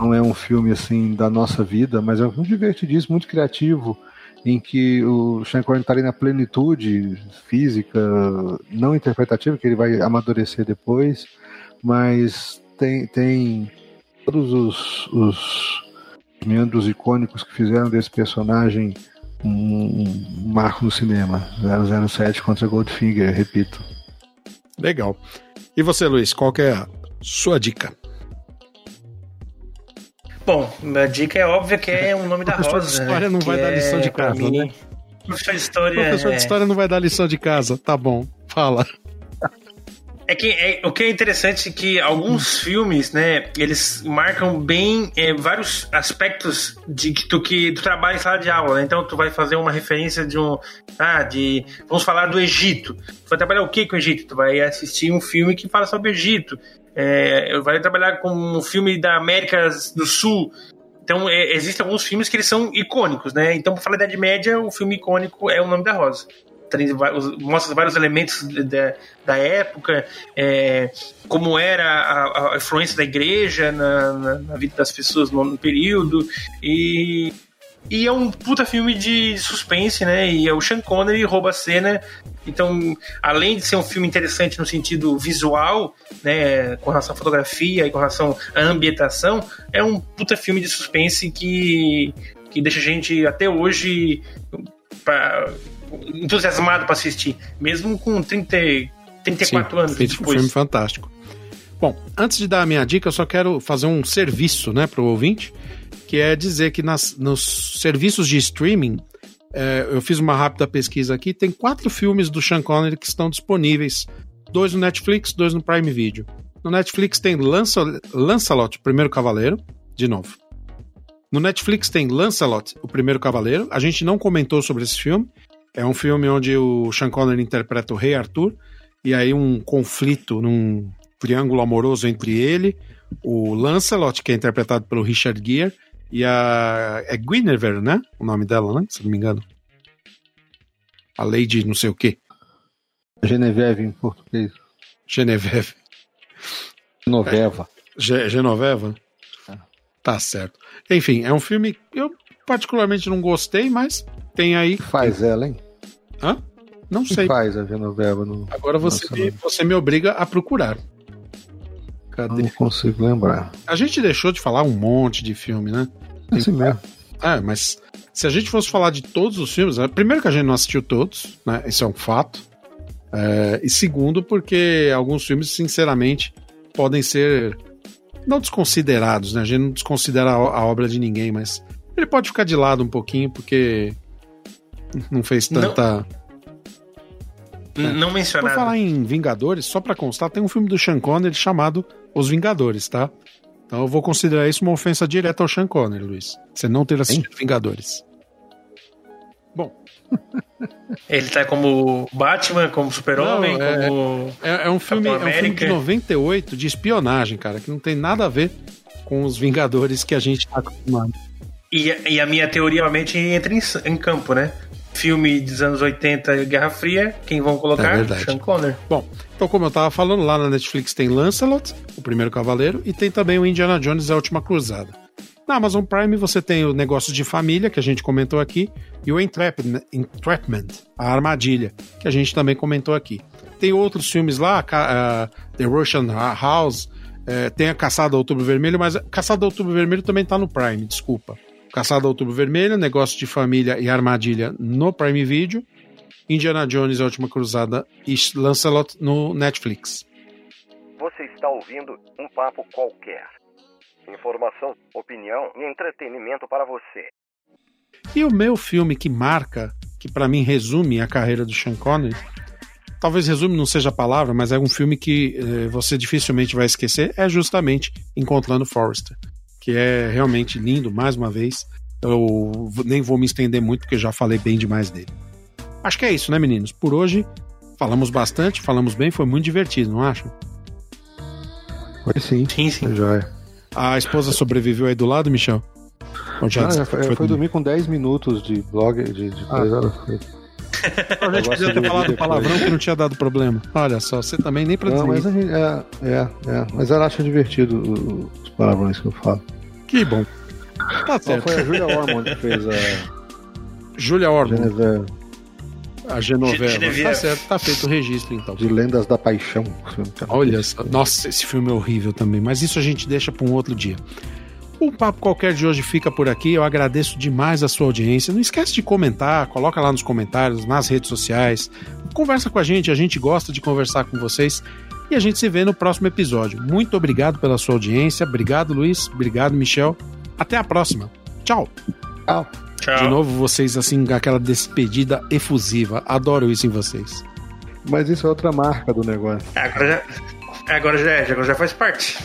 não é um filme assim da nossa vida, mas é um filme divertidíssimo, muito criativo, em que o Sean Connery está ali na plenitude física, não interpretativa, que ele vai amadurecer depois, mas tem todos os membros icônicos que fizeram desse personagem um marco no cinema. 007 contra Goldfinger, repito. Legal. E você, Luiz, qual que é a sua dica? Bom, minha dica é óbvia que é O Nome da Rosa. Professor de história não vai dar lição de casa, né? Professor de história não vai dar lição de casa. Tá bom, fala. O que é interessante é que alguns filmes, né, eles marcam bem vários aspectos do trabalho em sala de aula, né? Então tu vai fazer uma referência vamos falar do Egito. Tu vai trabalhar o que com o Egito? Tu vai assistir um filme que fala sobre o Egito. Vai trabalhar com um filme da América do Sul. Então existem alguns filmes que eles são icônicos, né? Então pra falar da Idade Média, o filme icônico é O Nome da Rosa. Mostra vários elementos da época, como era a influência da igreja na vida das pessoas no período, e é um puta filme de suspense, né? E é o Sean Connery rouba a cena. Então, além de ser um filme interessante no sentido visual, né, com relação à fotografia e com relação à ambientação, é um puta filme de suspense que deixa a gente até hoje entusiasmado para assistir, mesmo com 34 anos depois. Um filme fantástico. Bom, antes de dar a minha dica, eu só quero fazer um serviço, né, pro ouvinte, que é dizer que nos serviços de streaming, eu fiz uma rápida pesquisa aqui, tem 4 filmes do Sean Connery que estão disponíveis, 2 no Netflix, 2 no Prime Video. No Netflix tem Lancelot, o Primeiro Cavaleiro, de novo. No Netflix tem Lancelot, o Primeiro Cavaleiro. A gente não comentou sobre esse filme. É um filme onde o Sean Connery interpreta o Rei Arthur, e aí um conflito, num triângulo amoroso entre ele, o Lancelot, que é interpretado pelo Richard Gere, e é Guinevere, né? O nome dela, né? Se não me engano. A Lady não sei o quê. Genevieve, em português. Genevieve. Genoveva. Genoveva? Tá certo. Enfim, é um filme que eu particularmente não gostei, mas tem aí... Faz ela, hein? Hã? Não sei. Faz a Genoveva no... Agora você me obriga a procurar. Cadê? Não consigo lembrar. A gente deixou de falar um monte de filme, né? É assim mesmo. É, mas se a gente fosse falar de todos os filmes... Primeiro que a gente não assistiu todos, né? Isso é um fato. É, e segundo, porque alguns filmes, sinceramente, podem ser não desconsiderados, né? A gente não desconsidera a obra de ninguém, mas ele pode ficar de lado um pouquinho, porque não fez tanta... Não mencionado. Vou falar em Vingadores, só pra constar, tem um filme do Sean Connery chamado Os Vingadores, tá? Então eu vou considerar isso uma ofensa direta ao Sean Connery, Luiz. Você não ter assistido Vingadores. Bom. Ele tá como Batman, como Super-Homem, como... É um filme de 98 de espionagem, cara, que não tem nada a ver com os Vingadores que a gente tá acostumado. E a minha teoria realmente entra em campo, né? Filme dos anos 80, Guerra Fria, quem vão colocar? É Sean Connery. Bom, então como eu tava falando, lá na Netflix tem Lancelot, o primeiro cavaleiro, e tem também o Indiana Jones, a última cruzada. Na Amazon Prime você tem o Negócio de Família, que a gente comentou aqui, e o Entrapment, a Armadilha, que a gente também comentou aqui. Tem outros filmes lá, The Russian House, tem a Caçada ao Outubro Vermelho, mas Caçada ao Outubro Vermelho também tá no Prime, desculpa. Caçada ao Outubro Vermelho, Negócio de Família e Armadilha no Prime Video, Indiana Jones, A Última Cruzada e Lancelot no Netflix. Você está ouvindo um papo qualquer. Informação, opinião e entretenimento para você. E o meu filme que marca, que para mim resume a carreira do Sean Connery, talvez resume não seja a palavra, mas é um filme que você dificilmente vai esquecer, é justamente Encontrando Forrester, que é realmente lindo, mais uma vez. Eu nem vou me estender muito, porque já falei bem demais dele. Acho que é isso, né, meninos? Por hoje, falamos bastante, falamos bem, foi muito divertido, não acham? Foi sim. Sim. Joia. A esposa sobreviveu aí do lado, Michel? Foi dormir com 10 minutos de blog, de coisa. A gente podia ter falado palavrão que não tinha dado problema. Olha só, você também nem pra dizer. Mas, mas ela acha divertido os palavrões que eu falo. Que bom. Tá certo. Foi a Julia Ormond que fez a Genoveva. Tá certo, tá feito o registro então. De Lendas da Paixão. Olha só. Nossa, esse filme é horrível também, mas isso a gente deixa pra um outro dia. O Papo Qualquer de hoje fica por aqui. Eu agradeço demais a sua audiência. Não esquece de comentar, coloca lá nos comentários, nas redes sociais. Conversa com a gente gosta de conversar com vocês. E a gente se vê no próximo episódio. Muito obrigado pela sua audiência. Obrigado, Luiz. Obrigado, Michel. Até a próxima. Tchau. Tchau. De novo, vocês assim, aquela despedida efusiva. Adoro isso em vocês. Mas isso é outra marca do negócio. Agora já faz parte.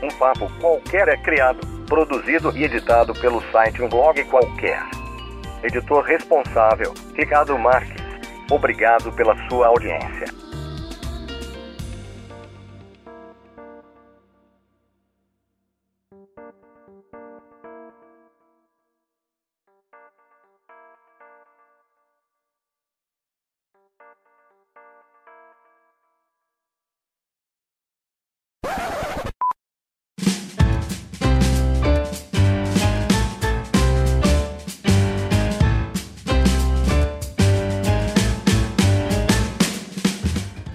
Um Papo Qualquer é criado, produzido e editado pelo site Um Blog Qualquer. Editor responsável, Ricardo Marques. Obrigado pela sua audiência.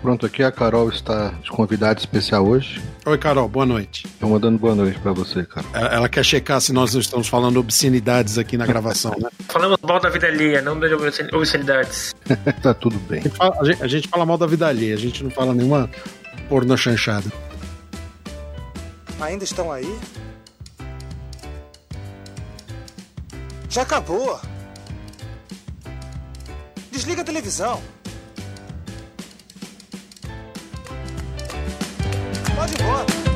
Pronto, aqui a Carol está de convidada especial hoje. Oi, Carol, boa noite. Estou mandando boa noite para você, cara. Ela quer checar se nós não estamos falando obscenidades aqui na gravação, né? Falamos mal da vida alheia, não das obscenidades. Tá tudo bem. A gente fala mal da vida alheia, a gente não fala nenhuma porno chanchada. Ainda estão aí? Já acabou. Desliga a televisão. Pode ir embora.